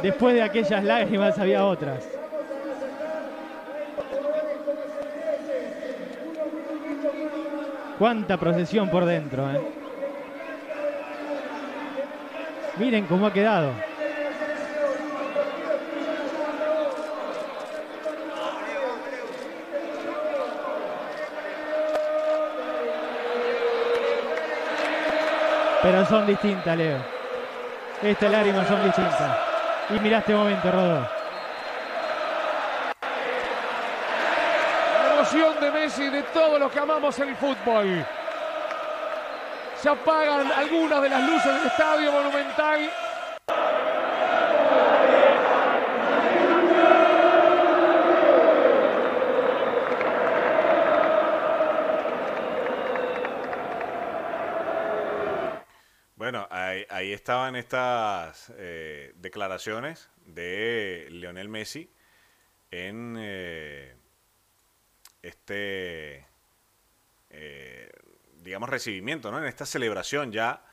Después de aquellas lágrimas había otras. Cuánta procesión por dentro, ¿eh? Miren cómo ha quedado. Pero son distintas, Leo. Estas lágrimas son distintas. Y mirá este momento, Rodó. La emoción de Messi, de todos los que amamos el fútbol. Se apagan algunas de las luces del estadio Monumental. Bueno, ahí, ahí estaban estas eh, declaraciones de Lionel Messi en eh, este, eh, digamos, recibimiento, ¿no? En esta celebración ya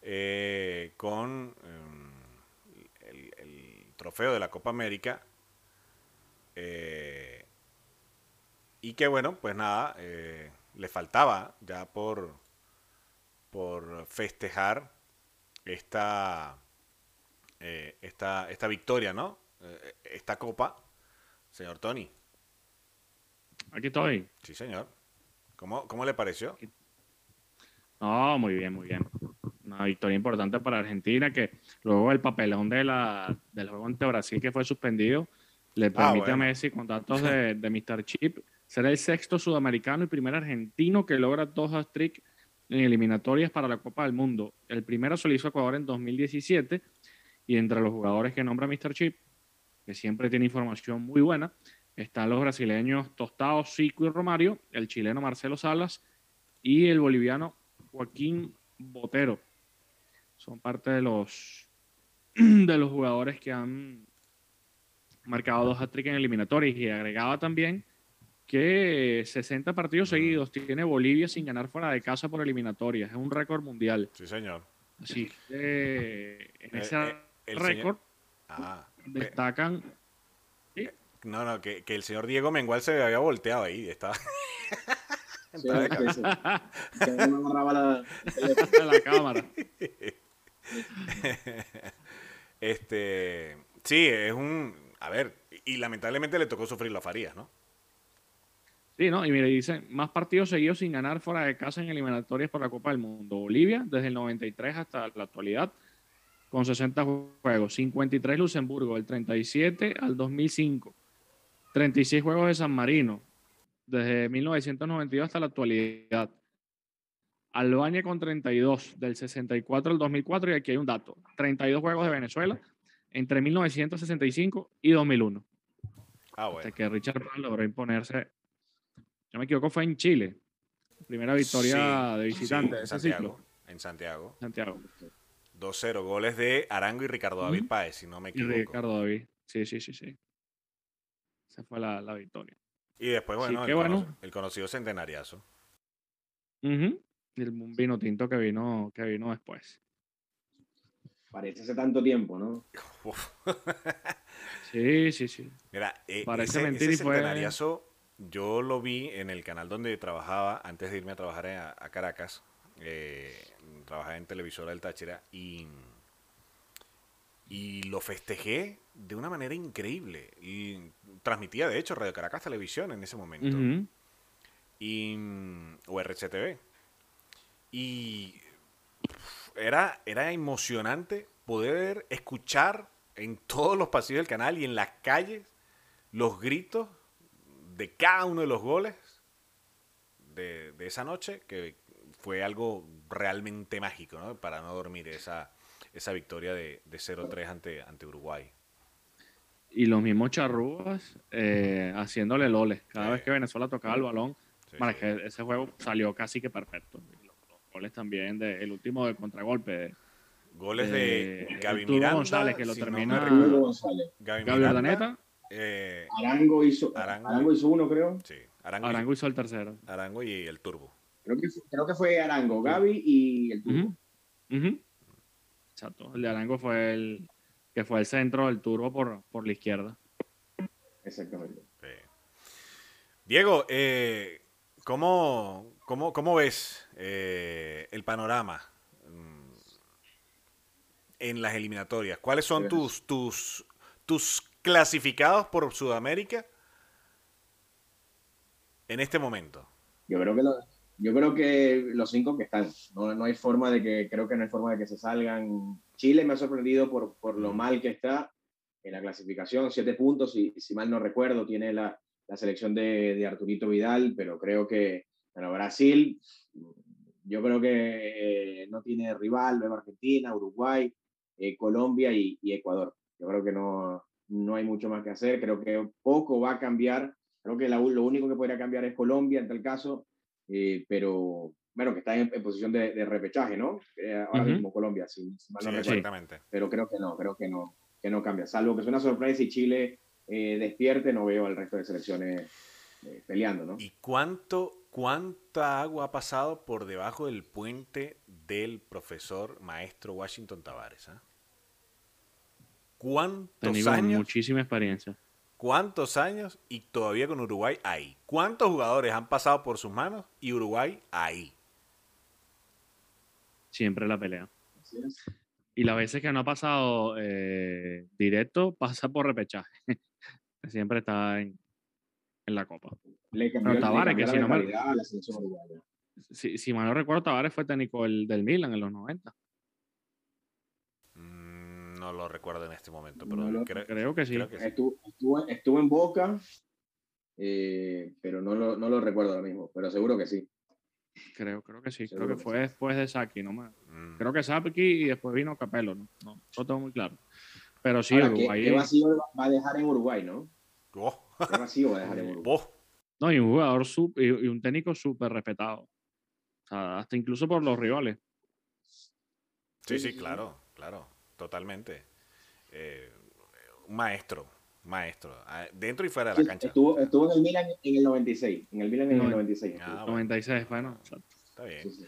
eh, con eh, el, el trofeo de la Copa América. Eh, y que, bueno, pues nada, eh, le faltaba ya por, por festejar Esta, eh, esta, esta victoria, ¿no? Eh, esta copa. Señor Tony. Aquí estoy. Sí, señor. ¿Cómo, cómo le pareció? No, muy bien, muy bien. Una victoria importante para Argentina, que luego el papelón de la, del juego ante Brasil, que fue suspendido, le permite ah, bueno. a Messi, con datos de, de mister Chip, ser el sexto sudamericano y primer argentino que logra dos hat-tricks en eliminatorias para la Copa del Mundo. El primero se lo hizo Ecuador en dos mil diecisiete, y entre los jugadores que nombra mister Chip, que siempre tiene información muy buena, están los brasileños Tostao, Zico y Romario, el chileno Marcelo Salas y el boliviano Joaquín Botero. Son parte de los, de los jugadores que han marcado dos hat-tricks en eliminatorias. Y agregaba también que sesenta partidos uh-huh. seguidos tiene Bolivia sin ganar fuera de casa por eliminatorias. Es un récord mundial. Sí, señor. Así que en ese récord ah, destacan... ¿sí? No, no, que, que el señor Diego Mengual se había volteado ahí. Estaba... Sí, es que no me agarraba la, la, la cámara. Este, sí, es un... A ver, y lamentablemente le tocó sufrir la Farías, ¿no? Sí, no, y mire, dicen, más partidos seguidos sin ganar fuera de casa en eliminatorias por la Copa del Mundo. Bolivia, desde el noventa y tres hasta la actualidad, con sesenta juegos. cincuenta y tres Luxemburgo, del treinta y siete al dos mil cinco. treinta y seis juegos de San Marino, desde mil novecientos noventa y dos hasta la actualidad. Albania con treinta y dos, del sesenta y cuatro al dos mil cuatro, y aquí hay un dato. treinta y dos juegos de Venezuela entre mil novecientos sesenta y cinco y dos mil uno. Ah, bueno. Hasta que Richard Paz logró imponerse, yo me equivoco, fue en Chile. Primera victoria sí, de visitante. Sí, en, Santiago, en Santiago. Santiago. dos cero, goles de Arango y Ricardo David uh-huh. Páez, si no me equivoco. Y Ricardo David, sí, sí, sí, sí. Esa fue la, la victoria. Y después, bueno, el, bueno. Cono- el conocido centenariazo. Uh-huh. El Vinotinto que vino, que vino después. Parece hace tanto tiempo, ¿no? Sí, sí, sí. Mira, eh, Parece ese, mentir ese y centenariazo fue... yo lo vi en el canal donde trabajaba antes de irme a trabajar a, a Caracas. Eh, trabajaba en Televisora del Táchira y, y lo festejé de una manera increíble. Y transmitía, de hecho, Radio Caracas Televisión en ese momento. Uh-huh. Y, o R C T V. Y era, era emocionante poder escuchar en todos los pasillos del canal y en las calles los gritos de cada uno de los goles de, de esa noche, que fue algo realmente mágico, ¿no? Para no dormir esa, esa victoria de, de cero tres ante, ante Uruguay. Y los mismos charrúas eh, haciéndole loles. Cada sí. vez que Venezuela tocaba el balón, sí, para sí. que ese juego salió casi que perfecto. Goles también, de, el último de contragolpe. De, goles de, de Gavi Miranda, González, que lo si termina. No González. Gavi Miranda. Eh, Arango, hizo, Arango, Arango hizo uno, creo. Sí, Arango, Arango hizo el tercero. Arango y el Turbo. Creo que, creo que fue Arango, Gavi y el Turbo. Uh-huh. Uh-huh. Exacto. El de Arango fue el que fue el centro del Turbo por, por la izquierda. Exactamente. Sí. Diego, eh, ¿cómo...? ¿Cómo, cómo ves eh, el panorama en las eliminatorias? ¿Cuáles son tus, tus, tus clasificados por Sudamérica en este momento? Yo creo que, lo, yo creo que los cinco que están. No, no hay forma de que, creo que no hay forma de que se salgan. Chile me ha sorprendido por, por lo mal que está en la clasificación. Siete puntos, si, si mal no recuerdo, tiene la, la selección de, de Arturito Vidal, pero creo que Bueno, Brasil, yo creo que eh, no tiene rival, luego Argentina, Uruguay, eh, Colombia y, y Ecuador. Yo creo que no, no hay mucho más que hacer, creo que poco va a cambiar, creo que la, lo único que podría cambiar es Colombia en tal caso, eh, pero bueno, que está en, en posición de, de repechaje, ¿no? Eh, ahora uh-huh. mismo Colombia, si, si mal no sí, recuerdo. Exactamente. Pero creo que no, creo que no, que no cambia, salvo que es una sorpresa y Chile eh, despierte, no veo al resto de selecciones eh, peleando, ¿no? ¿Y cuánto... ¿Cuánta agua ha pasado por debajo del puente del profesor maestro Washington Tavares? ¿eh? ¿Cuántos Tenigo años? Muchísima experiencia. ¿Cuántos años y todavía con Uruguay ahí? ¿Cuántos jugadores han pasado por sus manos y Uruguay ahí? Siempre la pelea. Así es. Y las veces que no ha pasado eh, directo, pasa por repechaje. Siempre está en, en la copa. Le cambió, Tavares, le que si no me... Si, si mal no recuerdo, Tavares fue técnico el, del Milan en los noventa. Mm, no lo recuerdo en este momento, pero no lo, creo, creo que sí. Creo que sí. Estuvo, estuvo, estuvo en Boca, eh, pero no lo, no lo recuerdo ahora mismo, pero seguro que sí. Creo, creo que sí, seguro creo que, que fue sí. después de Sacchi, no me... mm. Creo que Sacchi y después vino Capello, ¿no? No, no tengo muy claro. Pero sí, ahora, Uruguay... ¿Qué, qué vacío va a dejar en Uruguay, no? Oh. ¿Qué vacío va a dejar en Uruguay? Oh. No, y un jugador sub, y un técnico súper respetado. O sea, hasta incluso por los rivales. Sí, sí, claro, claro. Totalmente. Eh, un maestro. maestro, dentro y fuera de la cancha. Estuvo, estuvo en el Milan en el noventa y seis. En el Milan en el noventa y seis. Ah, bueno. noventa y seis, bueno. Está bien. Sí, sí.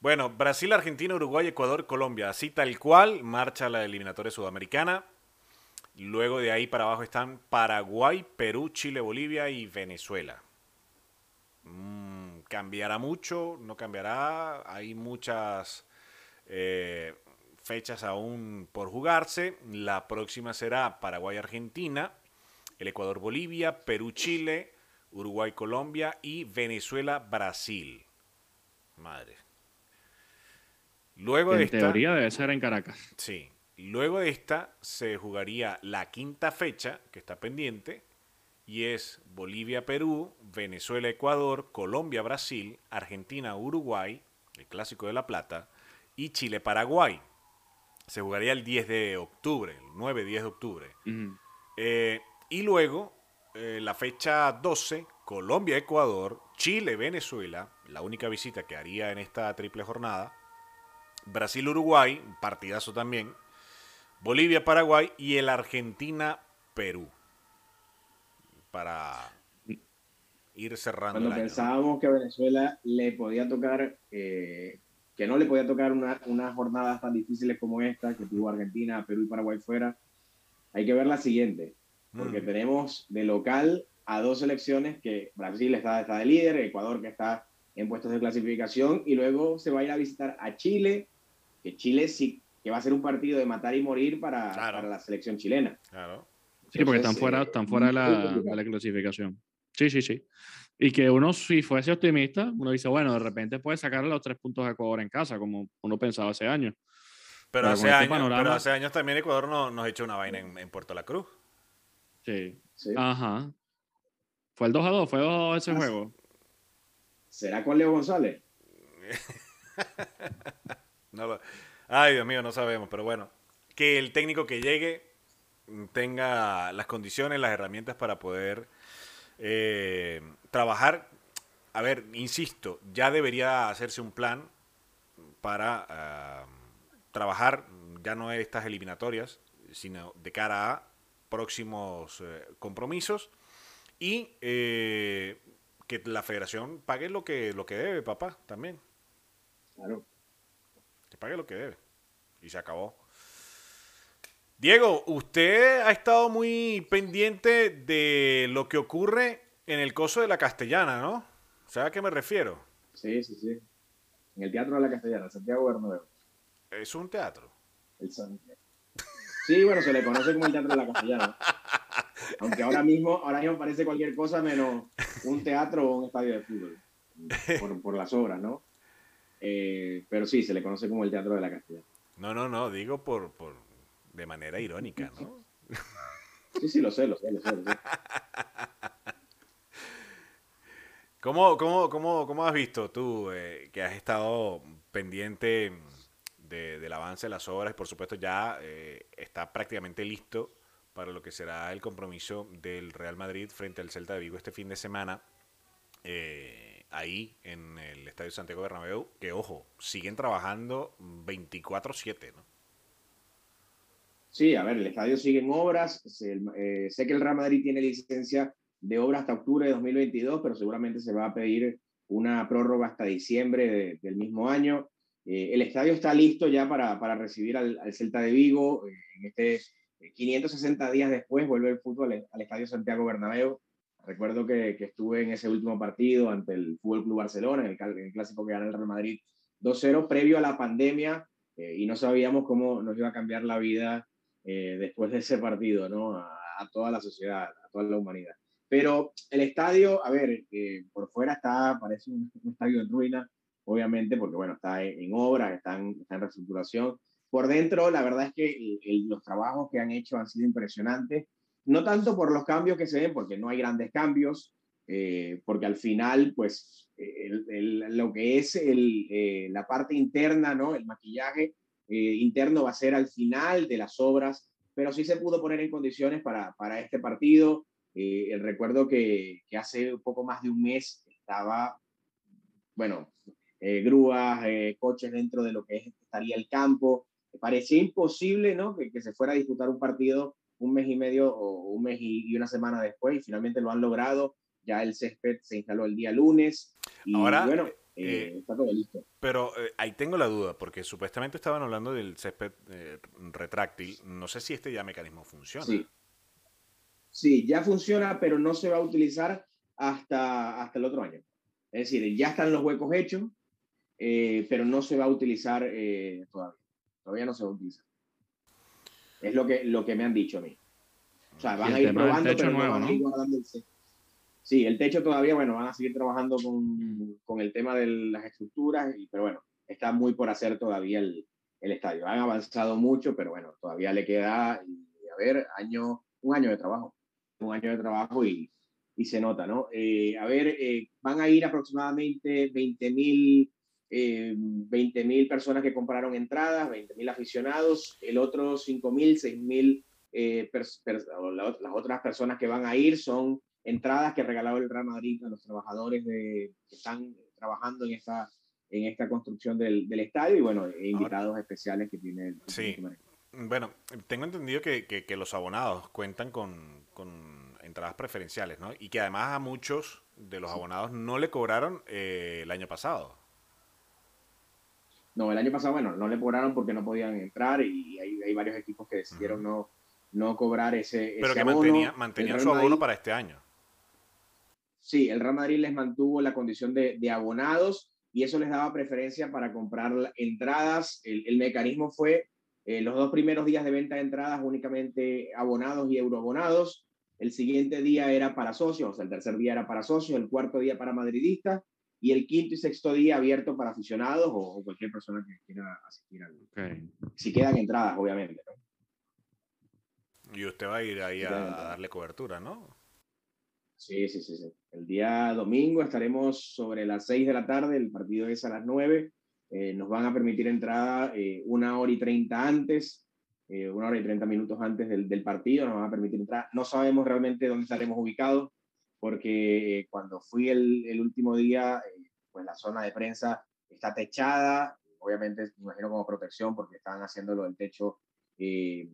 Bueno, Brasil, Argentina, Uruguay, Ecuador, Colombia. Así tal cual marcha la eliminatoria sudamericana. Luego de ahí para abajo están Paraguay, Perú, Chile, Bolivia y Venezuela. Mm, ¿cambiará mucho? ¿No cambiará? Hay muchas eh, fechas aún por jugarse. La próxima será Paraguay-Argentina, el Ecuador-Bolivia, Perú-Chile, Uruguay-Colombia y Venezuela-Brasil. Madre. Luego de esta, en teoría debe ser en Caracas. Sí. Luego de esta se jugaría la quinta fecha que está pendiente y es Bolivia-Perú, Venezuela-Ecuador, Colombia-Brasil, Argentina-Uruguay, el clásico de La Plata, y Chile-Paraguay. Se jugaría el diez de octubre, el nueve diez de octubre. Uh-huh. eh, y luego eh, la fecha doce, Colombia-Ecuador, Chile-Venezuela, la única visita que haría en esta triple jornada, Brasil-Uruguay, partidazo también, Bolivia-Paraguay y el Argentina-Perú. Para ir cerrando. Cuando pensábamos que Venezuela le podía tocar, eh, que no le podía tocar una, unas jornadas tan difíciles como esta, que tuvo Argentina, Perú y Paraguay fuera, hay que ver la siguiente, porque mm. tenemos de local a dos selecciones que Brasil está, está de líder, Ecuador que está en puestos de clasificación, y luego se va a ir a visitar a Chile, que Chile sí, que va a ser un partido de matar y morir para, claro. para la selección chilena. Claro. Entonces, sí, porque están fuera, están fuera de la, de la clasificación. Sí, sí, sí. Y que uno, si fuese optimista, uno dice, bueno, de repente puede sacarle los tres puntos a Ecuador en casa, como uno pensaba hace años. Pero, pero, hace, este años, panorama, pero hace años también Ecuador no, nos echó una vaina en, en Puerto La Cruz. Sí. sí. Ajá. Fue el dos a dos, fue dos a dos ese ah, juego. ¿Será con Leo González? no lo... Ay, Dios mío, no sabemos, pero bueno. Que el técnico que llegue tenga las condiciones, las herramientas para poder eh, trabajar. A ver, insisto, ya debería hacerse un plan para uh, trabajar ya no estas eliminatorias, sino de cara a próximos eh, compromisos y... Eh, que la federación pague lo que, lo que debe, papá, también. Claro. Que pague lo que debe. Y se acabó. Diego, usted ha estado muy pendiente de lo que ocurre en el coso de la Castellana, ¿no? ¿Sabe a qué me refiero? Sí, sí, sí. En el Teatro de la Castellana, Santiago Bernabéu. ¿Es un teatro? El Santiago. Sí, bueno, se le conoce como el Teatro de la Castellana. Aunque ahora mismo, ahora mismo parece cualquier cosa menos un teatro o un estadio de fútbol. Por, por las obras, ¿no? Eh, pero sí, se le conoce como el Teatro de la Castellana. No, no, no, digo por, por de manera irónica, ¿no? Sí, sí, lo sé, lo sé, lo sé. Lo sé. ¿Cómo, cómo, cómo, cómo has visto tú eh, que has estado pendiente... De, del avance de las obras y por supuesto ya eh, está prácticamente listo para lo que será el compromiso del Real Madrid frente al Celta de Vigo este fin de semana eh, ahí en el Estadio Santiago Bernabéu, que ojo, siguen trabajando veinticuatro siete, ¿no? Sí, a ver, el estadio sigue en obras, se, eh, sé que el Real Madrid tiene licencia de obra hasta octubre de dos mil veintidós, pero seguramente se va a pedir una prórroga hasta diciembre de, del mismo año. Eh, el estadio está listo ya para, para recibir al, al Celta de Vigo. En este quinientos sesenta días después vuelve el fútbol al, al Estadio Santiago Bernabéu. Recuerdo que, que estuve en ese último partido ante el Fútbol Club Barcelona, en el, el clásico que gana el Real Madrid dos cero, previo a la pandemia, eh, y no sabíamos cómo nos iba a cambiar la vida eh, después de ese partido, ¿no? A, a toda la sociedad, a toda la humanidad. Pero el estadio, a ver, eh, por fuera está, parece un, un estadio en ruina, obviamente, porque bueno, está en obras, está, está en reestructuración. Por dentro, la verdad es que el, el, los trabajos que han hecho han sido impresionantes, no tanto por los cambios que se ven, porque no hay grandes cambios, eh, porque al final, pues, el, el, lo que es el, eh, la parte interna, ¿no? El maquillaje eh, interno va a ser al final de las obras, pero sí se pudo poner en condiciones para, para este partido. Eh, el recuerdo que, que hace poco más de un mes estaba, bueno... Eh, grúas, eh, coches dentro de lo que es, estaría el campo. Parecía imposible, ¿no? que, que se fuera a disputar un partido un mes y medio o un mes y una semana después, y finalmente lo han logrado. Ya el césped se instaló el día lunes. Y ahora, bueno, eh, eh, está todo listo. Pero eh, ahí tengo la duda, porque supuestamente estaban hablando del césped eh, retráctil. No sé si este ya mecanismo funciona. Sí. Sí, ya funciona, pero no se va a utilizar hasta, hasta el otro año. Es decir, ya están los huecos hechos, eh, pero no se va a utilizar eh, todavía. Todavía no se va a utilizar. Es lo que, lo que me han dicho a mí. O sea, van a ir probando, pero no van a ir guardando el césped. Sí, el techo todavía, bueno, van a seguir trabajando con, con el tema de las estructuras, pero bueno, está muy por hacer todavía el, el estadio. Han avanzado mucho, pero bueno, todavía le queda, y, a ver, año, un año de trabajo. Un año de trabajo y, y se nota, ¿no? Eh, a ver, eh, van a ir aproximadamente veinte mil eh, veinte mil personas que compraron entradas, veinte mil aficionados, el otro cinco mil, seis mil, eh, la, las otras personas que van a ir son entradas que ha regalado el Real Madrid a los trabajadores de, que están trabajando en esta, en esta construcción del, del estadio, y bueno, invitados ahora, especiales que tiene el... Sí, bueno, tengo entendido que, que, que los abonados cuentan con, con entradas preferenciales, ¿no? Y que además a muchos de los sí. abonados no le cobraron eh, el año pasado. No, el año pasado, bueno, no le cobraron porque no podían entrar, y hay, hay varios equipos que decidieron uh -huh. no, no cobrar ese, pero ese abono. Pero que mantenían su abono Madrid, para este año. Sí, el Real Madrid les mantuvo la condición de, de abonados, y eso les daba preferencia para comprar entradas. El, el mecanismo fue eh, los dos primeros días de venta de entradas únicamente abonados y euroabonados. El siguiente día era para socios, o sea, el tercer día era para socios, el cuarto día para madridistas, y el quinto y sexto día abierto para aficionados o, o cualquier persona que quiera asistir al... Okay. Si quedan entradas, obviamente, ¿no? Y usted va a ir ahí sí, a, a darle cobertura, ¿no? Sí, sí, sí, sí. El día domingo estaremos sobre las seis de la tarde, el partido es a las nueve. Eh, nos van a permitir entrada eh, una hora y treinta antes, eh, una hora y treinta minutos antes del, del partido, nos van a permitir entrar. No sabemos realmente dónde estaremos ubicados, porque eh, cuando fui el, el último día, eh, pues la zona de prensa está techada, obviamente me imagino como protección, porque estaban haciéndolo del techo eh,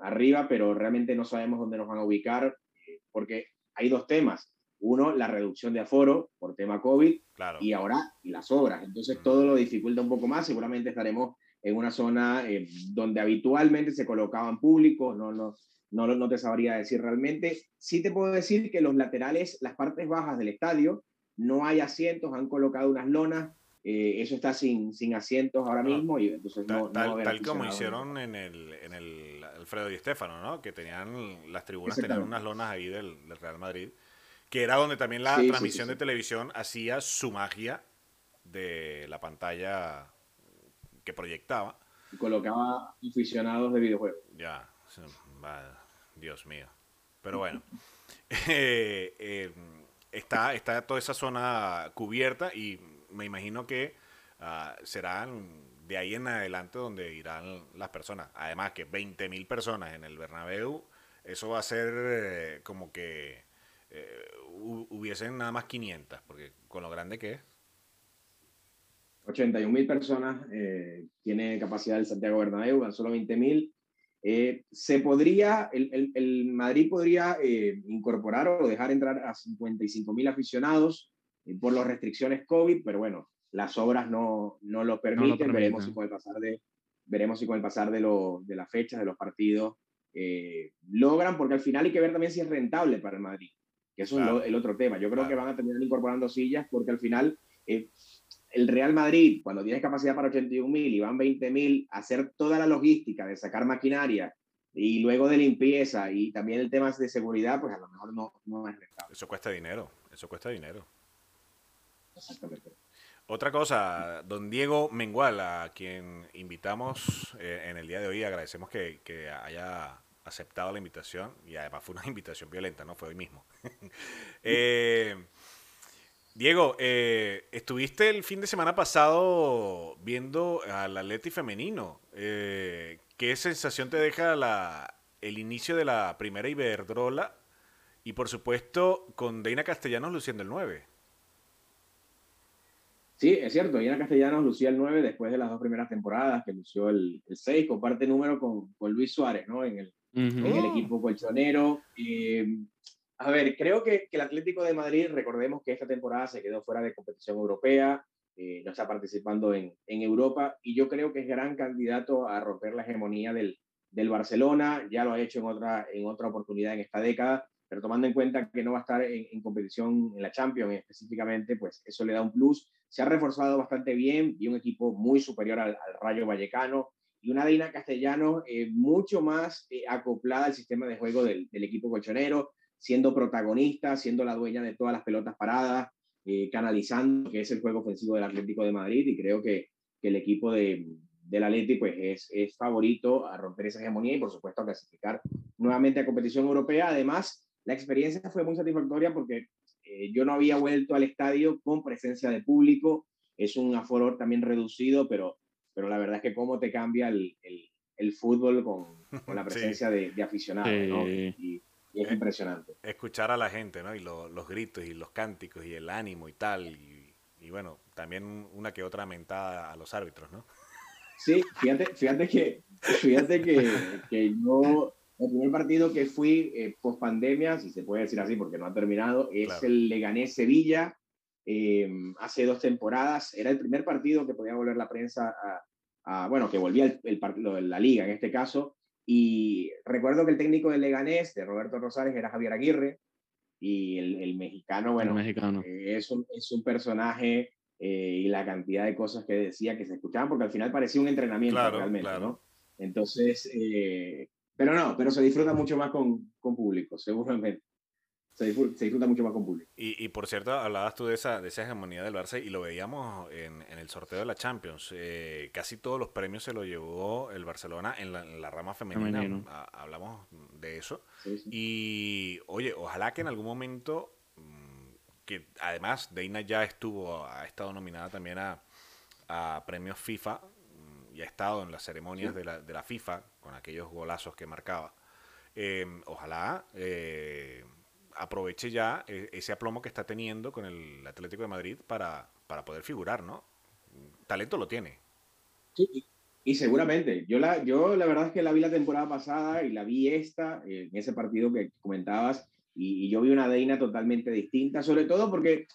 arriba, pero realmente no sabemos dónde nos van a ubicar, eh, porque... Hay dos temas. Uno, la reducción de aforo por tema COVID, claro. Y ahora las obras. Entonces, mm. todo lo dificulta un poco más. Seguramente estaremos en una zona eh, donde habitualmente se colocaban públicos. No, no, no, no te sabría decir realmente. Sí te puedo decir que los laterales, las partes bajas del estadio, no hay asientos, han colocado unas lonas. Eh, eso está sin, sin asientos ahora no. mismo. Y entonces tal, no, no tal, tal como hicieron en el, en el Alfredo Di Stéfano, ¿no? Que tenían las tribunas, tenían unas lonas ahí del, del Real Madrid, que era donde también la sí, transmisión sí, sí, sí. de televisión hacía su magia de la pantalla que proyectaba. Y colocaba aficionados de videojuegos. Ya, Dios mío. Pero bueno, eh, eh, está, está toda esa zona cubierta y me imagino que uh, serán de ahí en adelante donde irán las personas. Además que veinte mil personas en el Bernabéu, eso va a ser eh, como que eh, hubiesen nada más quinientas, porque con lo grande que es. ochenta y un mil personas eh, tiene capacidad el Santiago Bernabéu, van solo veinte mil. Eh, se podría, el, el, el Madrid podría eh, incorporar o dejar entrar a cincuenta y cinco mil aficionados por las restricciones COVID, pero bueno, las obras no, no lo permiten. No lo permiten. Veremos si con el pasar de, veremos si con el pasar de, lo, de las fechas, de los partidos, eh, logran, porque al final hay que ver también si es rentable para el Madrid, que eso claro. es lo, el otro tema. Yo creo claro. que van a terminar incorporando sillas, porque al final eh, el Real Madrid, cuando tienes capacidad para ochenta y un mil y van veinte mil, hacer toda la logística de sacar maquinaria y luego de limpieza y también el tema de seguridad, pues a lo mejor no, no es rentable. Eso cuesta dinero, eso cuesta dinero. Exactamente. Otra cosa, don Diego Mengual, a quien invitamos eh, en el día de hoy, agradecemos que, que haya aceptado la invitación, y además fue una invitación violenta, no fue hoy mismo. eh, Diego, eh, estuviste el fin de semana pasado viendo al Atleti femenino. Eh, ¿qué sensación te deja la, el inicio de la primera Iberdrola? Y por supuesto, con Deina Castellanos luciendo el nueve. Sí, es cierto, Diana Castellanos lucía el nueve después de las dos primeras temporadas que lució el, el seis, comparte número con, con Luis Suárez, ¿no? En el, Uh-huh. En el equipo colchonero. Eh, a ver, creo que, que el Atlético de Madrid, recordemos que esta temporada se quedó fuera de competición europea, eh, no está participando en, en Europa, y yo creo que es gran candidato a romper la hegemonía del, del Barcelona. Ya lo ha hecho en otra, en otra oportunidad en esta década, pero tomando en cuenta que no va a estar en, en competición en la Champions específicamente, pues eso le da un plus. Se ha reforzado bastante bien y un equipo muy superior al, al Rayo Vallecano, y una Dina Castellanos eh, mucho más eh, acoplada al sistema de juego del, del equipo colchonero, siendo protagonista, siendo la dueña de todas las pelotas paradas, eh, canalizando, que es el juego ofensivo del Atlético de Madrid, y creo que, que el equipo de, del Atleti pues es, es favorito a romper esa hegemonía y por supuesto a clasificar nuevamente a competición europea. Además, la experiencia fue muy satisfactoria porque eh, yo no había vuelto al estadio con presencia de público. Es un aforo también reducido, pero, pero la verdad es que cómo te cambia el, el, el fútbol con, con la presencia sí. de, de aficionados, sí. ¿no? Y, y es impresionante. Escuchar a la gente, ¿no? Y lo, los gritos y los cánticos y el ánimo y tal. Y, y bueno, también una que otra mentada a los árbitros, ¿no? Sí, fíjate, fíjate que, fíjate que, que yo... El primer partido que fui eh, post pandemia, si se puede decir así porque no ha terminado, es claro. el Leganés Sevilla, eh, hace dos temporadas. Era el primer partido que podía volver la prensa a, a bueno, que volvía el, el partido de la liga en este caso, y recuerdo que el técnico del Leganés, de Roberto Rosales, era Javier Aguirre, y el, el mexicano, bueno, el mexicano. Eh, es, un, es un personaje eh, y la cantidad de cosas que decía que se escuchaban, porque al final parecía un entrenamiento claro, realmente, claro. ¿no? Entonces... Eh, Pero no, pero se disfruta mucho más con, con público, seguramente. Se disfruta, se disfruta mucho más con público. Y, y por cierto, hablabas tú de esa, de esa hegemonía del Barça, y lo veíamos en, en el sorteo de la Champions. Eh, casi todos los premios se los llevó el Barcelona en la, en la rama femenina. Femenino. A, hablamos de eso. Sí, sí. Y, oye, ojalá que en algún momento, que además Deina ya estuvo, ha estado nominada también a, a premios FIFA, y ha estado en las ceremonias sí. de, la, de la FIFA, con aquellos golazos que marcaba. Eh, ojalá eh, aproveche ya ese aplomo que está teniendo con el Atlético de Madrid para, para poder figurar, ¿no? Talento lo tiene. Sí, y, y seguramente. Yo la, yo la verdad es que la vi la temporada pasada y la vi esta, en ese partido que comentabas, y, y yo vi una Deina totalmente distinta, sobre todo porque...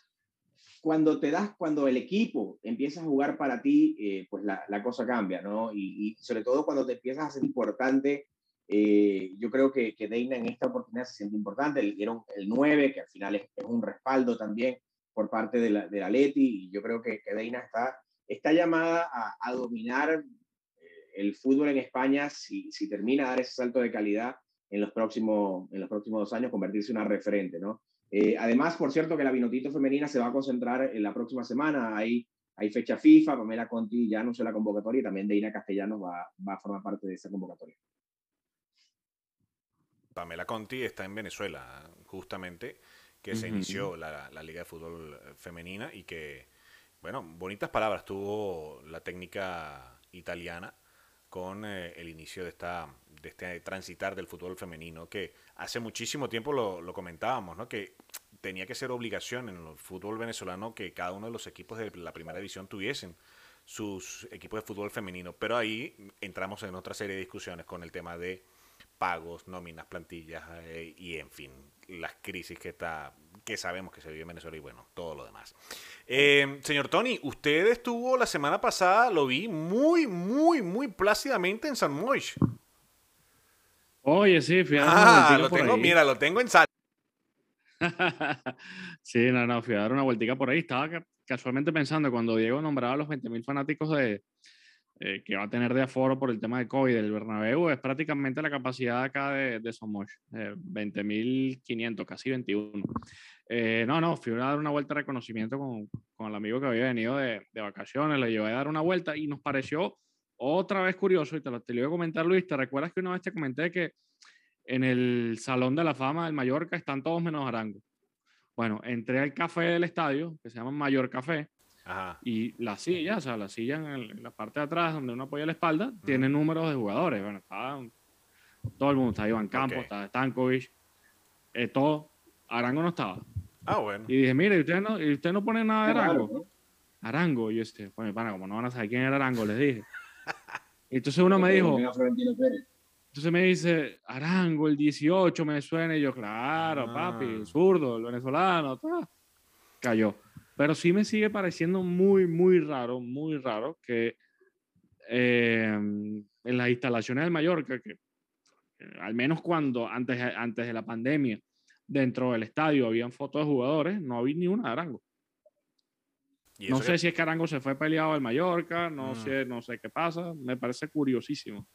Cuando te das, cuando el equipo empieza a jugar para ti, eh, pues la, la cosa cambia, ¿no? Y, y sobre todo cuando te empiezas a ser importante, eh, yo creo que, que Deina en esta oportunidad se siente importante. Le dieron el nueve, que al final es, es un respaldo también por parte de la, de la Atleti, y yo creo que, que Deina está, está llamada a, a dominar eh, el fútbol en España si, si termina a dar ese salto de calidad en los próximos, en los próximos dos años, convertirse en una referente, ¿no? Eh, además, por cierto, que la Vinotinto femenina se va a concentrar en la próxima semana. Hay, hay fecha FIFA, Pamela Conti ya anunció la convocatoria, y también Deina Castellanos va, va a formar parte de esa convocatoria. Pamela Conti está en Venezuela, justamente, que uh-huh. se inició la, la Liga de Fútbol Femenina, y que, bueno, bonitas palabras tuvo la técnica italiana con eh, el inicio de esta de este transitar del fútbol femenino, que hace muchísimo tiempo lo, lo comentábamos, ¿no? Que tenía que ser obligación en el fútbol venezolano que cada uno de los equipos de la primera división tuviesen sus equipos de fútbol femenino, pero ahí entramos en otra serie de discusiones con el tema de pagos, nóminas, plantillas, eh, y en fin, las crisis que está que sabemos que se vive en Venezuela y bueno, todo lo demás. Eh, señor Tony, usted estuvo la semana pasada, lo vi muy, muy, muy plácidamente en San Moix. Oye, sí, fui a dar una ah, vueltica lo por tengo, ahí. Mira, lo tengo en sal. Sí, no, no, fui a dar una vueltica por ahí. Estaba casualmente pensando, cuando Diego nombraba a los veinte mil fanáticos de, eh, que va a tener de aforo por el tema de COVID, el Bernabéu es prácticamente la capacidad acá de, de Son Moix. Eh, veinte mil quinientos, casi veintiuno. Eh, no, no, fui a dar una vuelta de reconocimiento con, con el amigo que había venido de, de vacaciones. Le llevé a dar una vuelta y nos pareció... Otra vez curioso, y te lo, te lo iba a comentar, Luis, ¿te recuerdas que una vez te comenté que en el Salón de la Fama del Mallorca están todos menos Arango? Bueno, entré al café del estadio, que se llama Mayor Café, ajá. y la silla, o sea, la silla en, el, en la parte de atrás, donde uno apoya la espalda, mm. tiene números de jugadores. Bueno, está todo el mundo, está Iván Campos, okay. está Stankovic, eh, todo. Arango no estaba. Ah, bueno. Y dije, mire, ¿usted no, usted no pone nada de Arango? Claro, ¿no? Arango, y yo dije, bueno, pana, como no van a saber quién era Arango, les dije. Entonces uno me dijo, Entonces me dice, Arango, el dieciocho me suena. Y yo, claro, ah. papi, zurdo, el venezolano. Ta. Cayó. Pero sí me sigue pareciendo muy, muy raro, muy raro que eh, en las instalaciones del Mallorca, que, que al menos cuando, antes, antes de la pandemia, dentro del estadio habían fotos de jugadores, no había ni una de Arango. No sé que... si es que Arango se fue peleado al Mallorca, no, ah. sé, no sé qué pasa, me parece curiosísimo.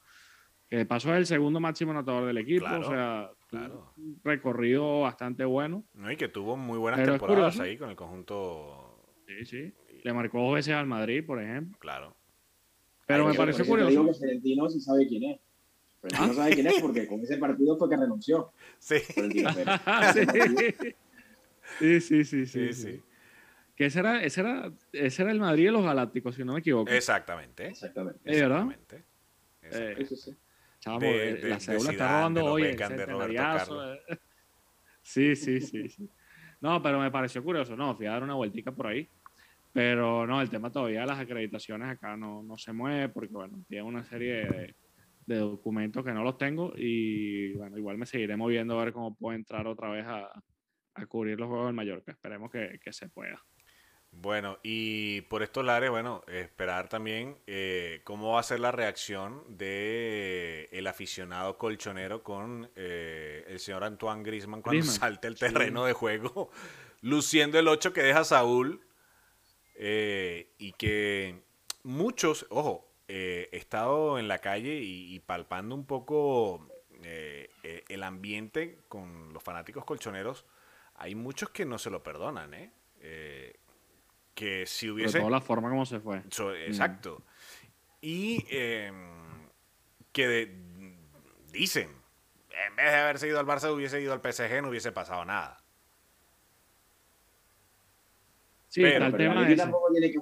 Que pasó el segundo máximo anotador del equipo, claro, o sea, claro. un recorrido bastante bueno. No, y que tuvo muy buenas Pero temporadas ahí con el conjunto. Sí, sí. Le marcó dos veces al Madrid, por ejemplo. Claro. Pero Ay, me parece curioso. Yo digo que Florentino sí sabe quién es. Florentino ¿Ah? sabe quién es porque con ese partido fue que renunció. Sí. sí, sí, sí, sí, sí, sí. Que ese era, ese era, ese era el Madrid de los Galácticos, si no me equivoco. Exactamente. Exactamente. ¿Es verdad? Exactamente. Eh, eso sí. Chavo, de, de, la cédula está robando hoy el centenariazo. Sí, sí, sí, sí. No, pero me pareció curioso. No, fui a dar una vueltica por ahí. Pero no, el tema todavía de las acreditaciones acá no, no se mueve porque, bueno, tiene una serie de, de documentos que no los tengo y, bueno, igual me seguiré moviendo a ver cómo puedo entrar otra vez a, a cubrir los juegos del Mallorca. Esperemos que, que se pueda. Bueno, y por estos lares, bueno, esperar también eh, cómo va a ser la reacción de el aficionado colchonero con eh, el señor Antoine Griezmann cuando Griezmann. salte el terreno sí. de juego, luciendo el ocho que deja Saúl, eh, y que muchos, ojo, eh, he estado en la calle y, y palpando un poco eh, eh, el ambiente con los fanáticos colchoneros, hay muchos que no se lo perdonan, ¿eh? eh que si hubiese... Sobre todo la forma como se fue. So, exacto. Mm. Y eh, que de, dicen, en vez de haberse ido al Barça, hubiese ido al P S G, no hubiese pasado nada. Sí, pero, pero el, Atleti tampoco tiene que,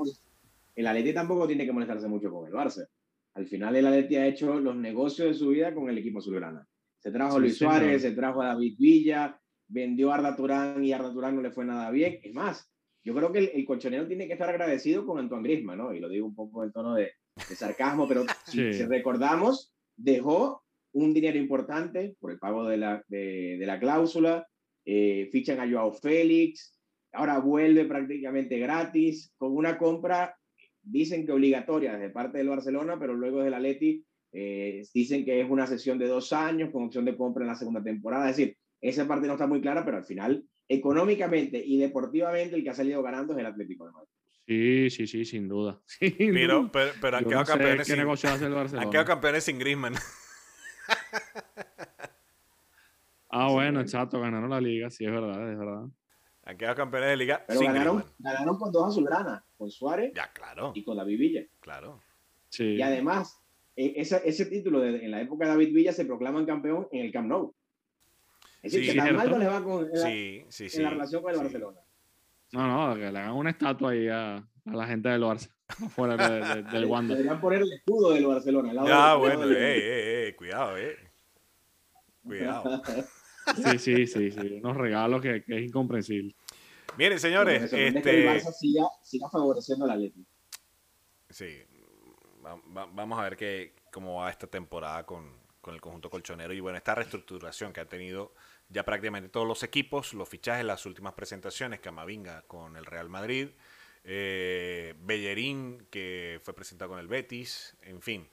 el Atleti tampoco tiene que molestarse mucho con el Barça. Al final el Atleti ha hecho los negocios de su vida con el equipo azulgrana. Se trajo sí, a Luis señor. Suárez, se trajo a David Villa, vendió a Arda Turán y a Arda Turán no le fue nada bien. Es más, yo creo que el, el colchonero tiene que estar agradecido con Antoine Griezmann, ¿no? Y lo digo un poco en tono de, de sarcasmo, pero sí. si, si recordamos, dejó un dinero importante por el pago de la, de, de la cláusula, eh, fichan a Joao Félix, ahora vuelve prácticamente gratis, con una compra, dicen que obligatoria desde parte del Barcelona, pero luego del Atleti eh, dicen que es una cesión de dos años con opción de compra en la segunda temporada. Es decir, esa parte no está muy clara, pero al final... económicamente y deportivamente el que ha salido ganando es el Atlético de Madrid. Sí, sí, sí, sin duda. Sin Miro, duda. Pero, pero han, quedado no sin, han quedado campeones sin Griezmann. Ah, bueno, exacto, ganaron la liga, sí, es verdad, es verdad. Han quedado campeones de liga pero sin ganaron, Griezmann. Ganaron con dos azulgranas, con Suárez ya, claro. y con David Villa. Claro. Sí. Y además, ese, ese título de, en la época de David Villa se proclaman campeón en el Camp Nou. Es decir, sí, que tan mal no les va con la, sí, sí, sí, en la relación con el sí. Barcelona. No, no, que le hagan una estatua ahí a, a la gente del Barça, afuera de, de, del Wanda. Deberían poner el escudo del Barcelona. Al lado ah, del, bueno, del... Eh, eh, eh, cuidado, eh. Cuidado. sí, sí, sí, sí, unos regalos que, que es incomprensible. Miren, señores, bueno, este... es que el Barça siga, siga favoreciendo al Atleti. Sí, va, va, vamos a ver que, cómo va esta temporada con, con el conjunto colchonero y bueno, esta reestructuración que ha tenido ya prácticamente todos los equipos, los fichajes, las últimas presentaciones, Camavinga con el Real Madrid, eh, Bellerín que fue presentado con el Betis, en fin,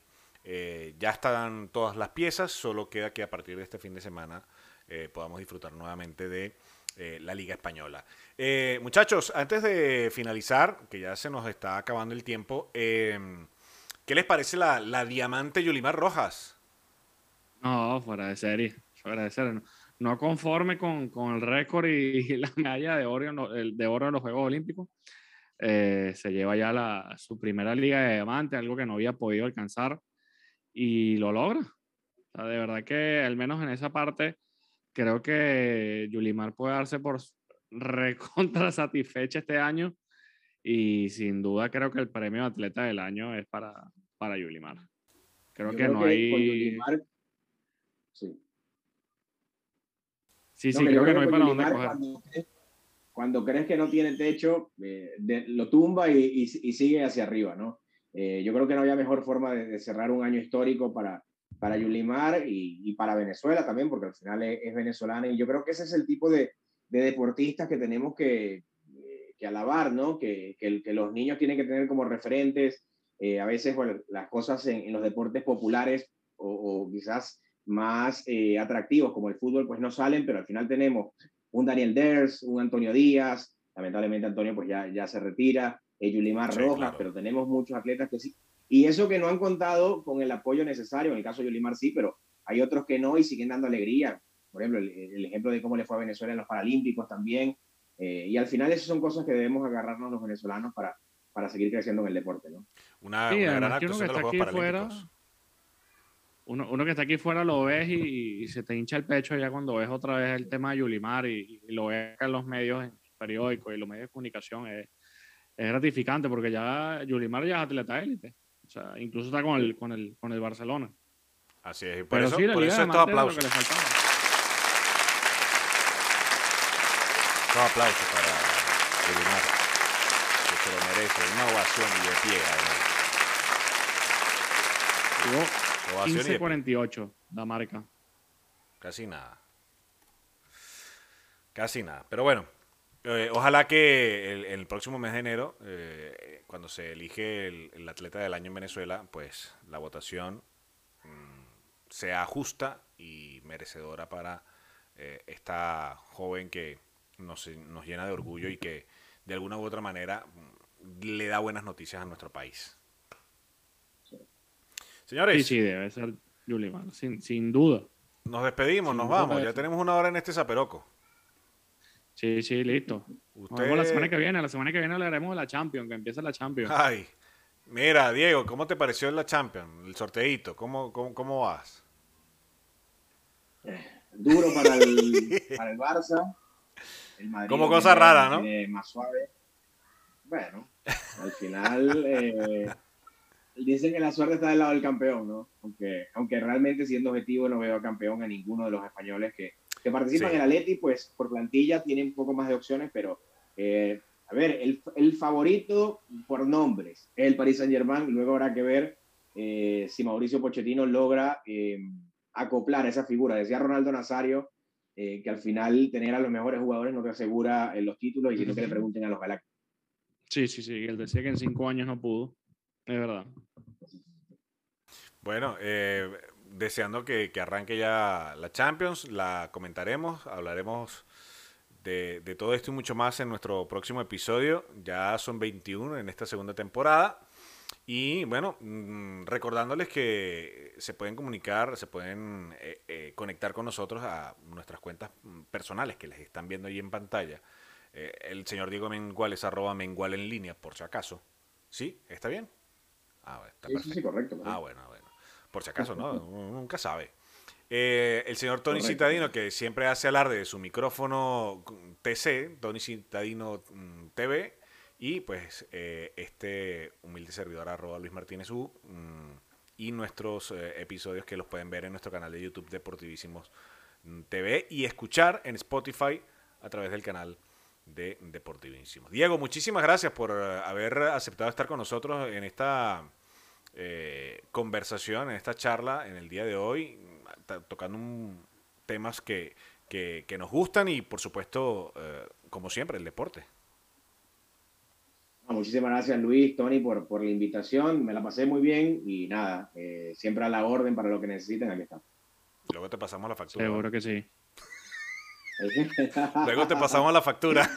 eh, ya están todas las piezas, solo queda que a partir de este fin de semana eh, podamos disfrutar nuevamente de eh, la Liga Española. Eh, muchachos, antes de finalizar, que ya se nos está acabando el tiempo, eh, ¿qué les parece la, la diamante Yulimar Rojas? No, fuera de serie, fuera de serie, no. No conforme con, con el récord y la medalla de oro, de oro en los Juegos Olímpicos, eh, se lleva ya la, su primera Liga de Diamante, algo que no había podido alcanzar, y lo logra. O sea, de verdad que, al menos en esa parte, creo que Yulimar puede darse por recontra satisfecha este año, y sin duda creo que el premio Atleta del Año es para, para Yulimar. Creo Yo que creo no que hay... Yulimar... Sí. Sí, sí, no, creo que, que no hay para dónde coger. Cuando, cuando crees que no tiene techo, eh, de, lo tumba y, y, y sigue hacia arriba, ¿no? Eh, yo creo que no había mejor forma de, de cerrar un año histórico para, para Yulimar y, y para Venezuela también, porque al final es, es venezolana, y yo creo que ese es el tipo de, de deportistas que tenemos que, que alabar, ¿no? Que, que, que los niños tienen que tener como referentes. Eh, a veces, bueno, las cosas en, en los deportes populares o, o quizás más eh, atractivos, como el fútbol, pues no salen, pero al final tenemos un Daniel Ders, un Antonio Díaz, lamentablemente Antonio pues ya, ya se retira, eh, Yulimar Rojas, sí, claro. Pero tenemos muchos atletas que sí, y eso que no han contado con el apoyo necesario, en el caso de Yulimar sí, pero hay otros que no y siguen dando alegría, por ejemplo, el, el ejemplo de cómo le fue a Venezuela en los Paralímpicos también, eh, y al final esas son cosas que debemos agarrarnos los venezolanos para, para seguir creciendo en el deporte, ¿no? Una, sí, una gran actuación de los Juegos Paralímpicos. Fuera... Uno, uno que está aquí fuera lo ves y, y se te hincha el pecho ya cuando ves otra vez el tema de Yulimar y, y lo ves en los medios, en los periódicos y los medios de comunicación. Es, es gratificante porque ya Yulimar ya es atleta élite. O sea, incluso está con el, con el, con el Barcelona. Así es. Y por Pero eso, sí, por eso es todo aplauso. Es todo aplauso para Yulimar. Que se lo merece. Una ovación y de pie. Además. quince cuarenta y ocho la marca. Casi nada. Casi nada. Pero bueno, eh, ojalá que el, el próximo mes de enero, eh, cuando se elige el, el atleta del año en Venezuela, pues la votación mmm, sea justa y merecedora para eh, esta joven que nos, nos llena de orgullo y que de alguna u otra manera le da buenas noticias a nuestro país. Señores. Sí, sí, debe ser Yulimar, sin, sin duda. Nos despedimos, sin nos vamos. Ya tenemos una hora en este zaperoco. Sí, sí, listo. Usted... Nos vemos la semana que viene. La semana que viene hablaremos de la Champions, que empieza la Champions. Ay, mira, Diego, ¿cómo te pareció la Champions? El sorteíto, ¿cómo, cómo, cómo vas? Duro para el, para el Barça. El Madrid, como cosa rara, ¿no? Eh, más suave. Bueno, al final... Eh, Dicen que la suerte está del lado del campeón, ¿no? Aunque, aunque realmente, siendo objetivo, no veo campeón a ninguno de los españoles que, que participan. Sí. En el Atleti, pues por plantilla tienen un poco más de opciones, pero eh, a ver, el, el favorito por nombres es el Paris Saint-Germain. Luego habrá que ver eh, si Mauricio Pochettino logra eh, acoplar esa figura. Decía Ronaldo Nazario eh, que al final tener a los mejores jugadores no te asegura eh, los títulos, y sino que le pregunten a los galácticos. Sí, sí, sí. Él decía que en cinco años no pudo. Es verdad. Bueno, eh, deseando que, que arranque ya la Champions, la comentaremos, hablaremos de, de todo esto y mucho más en nuestro próximo episodio. Ya son veintiuno en esta segunda temporada. Y bueno, recordándoles que se pueden comunicar, se pueden eh, eh, conectar con nosotros a nuestras cuentas personales que les están viendo ahí en pantalla. Eh, el señor Diego Mengual es arroba Mengual en línea, por si acaso. ¿Sí? ¿Está bien? Ah, está sí, sí, sí, correcto, correcto. Ah, bueno, bueno. Por si acaso, ¿no? Uno nunca sabe. Eh, el señor Tony Cittadino, que siempre hace alarde de su micrófono T C, Tony Cittadino T V, y pues eh, este humilde servidor arroba Luis Martínez U, y nuestros eh, episodios que los pueden ver en nuestro canal de YouTube Deportivísimos T V y escuchar en Spotify a través del canal de Deportivísimos. Diego, muchísimas gracias por haber aceptado estar con nosotros en esta eh, conversación, en esta charla en el día de hoy, tocando un, temas que, que, que nos gustan y, por supuesto, eh, como siempre, el deporte. Muchísimas gracias, Luis, Tony, por, por la invitación. Me la pasé muy bien y nada, eh, siempre a la orden para lo que necesiten, aquí está. Luego te pasamos la factura. Seguro que sí. Luego te pasamos la factura.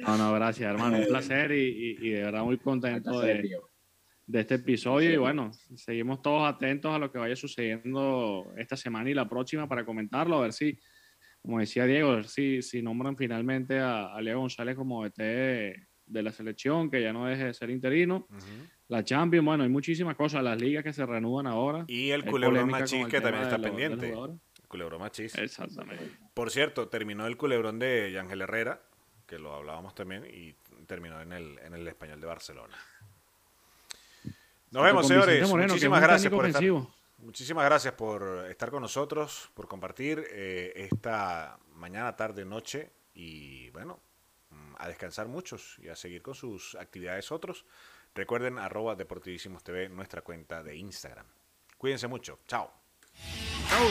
No, no, gracias, hermano. Un placer y, y, y de verdad muy contento de, de este episodio. Y bueno, seguimos todos atentos a lo que vaya sucediendo esta semana y la próxima para comentarlo. A ver si, como decía Diego, a ver si, si nombran finalmente a, a Leo González como D T de, de la selección, que ya no deje de ser interino. Uh-huh. La Champions, bueno, hay muchísimas cosas. Las ligas que se reanudan ahora. Y el culebrón Machís, que también está pendiente. Culebrón Machís. Exactamente. Por cierto, terminó el culebrón de Yángel Herrera, que lo hablábamos también, y terminó en el, en el Español de Barcelona. Nos vemos, señores. Moreno, muchísimas gracias por estar, muchísimas gracias por estar con nosotros, por compartir eh, esta mañana, tarde, noche, y bueno, a descansar muchos y a seguir con sus actividades otros. Recuerden, arroba Deportivísimos T V, nuestra cuenta de Instagram. Cuídense mucho. Chao. Chao.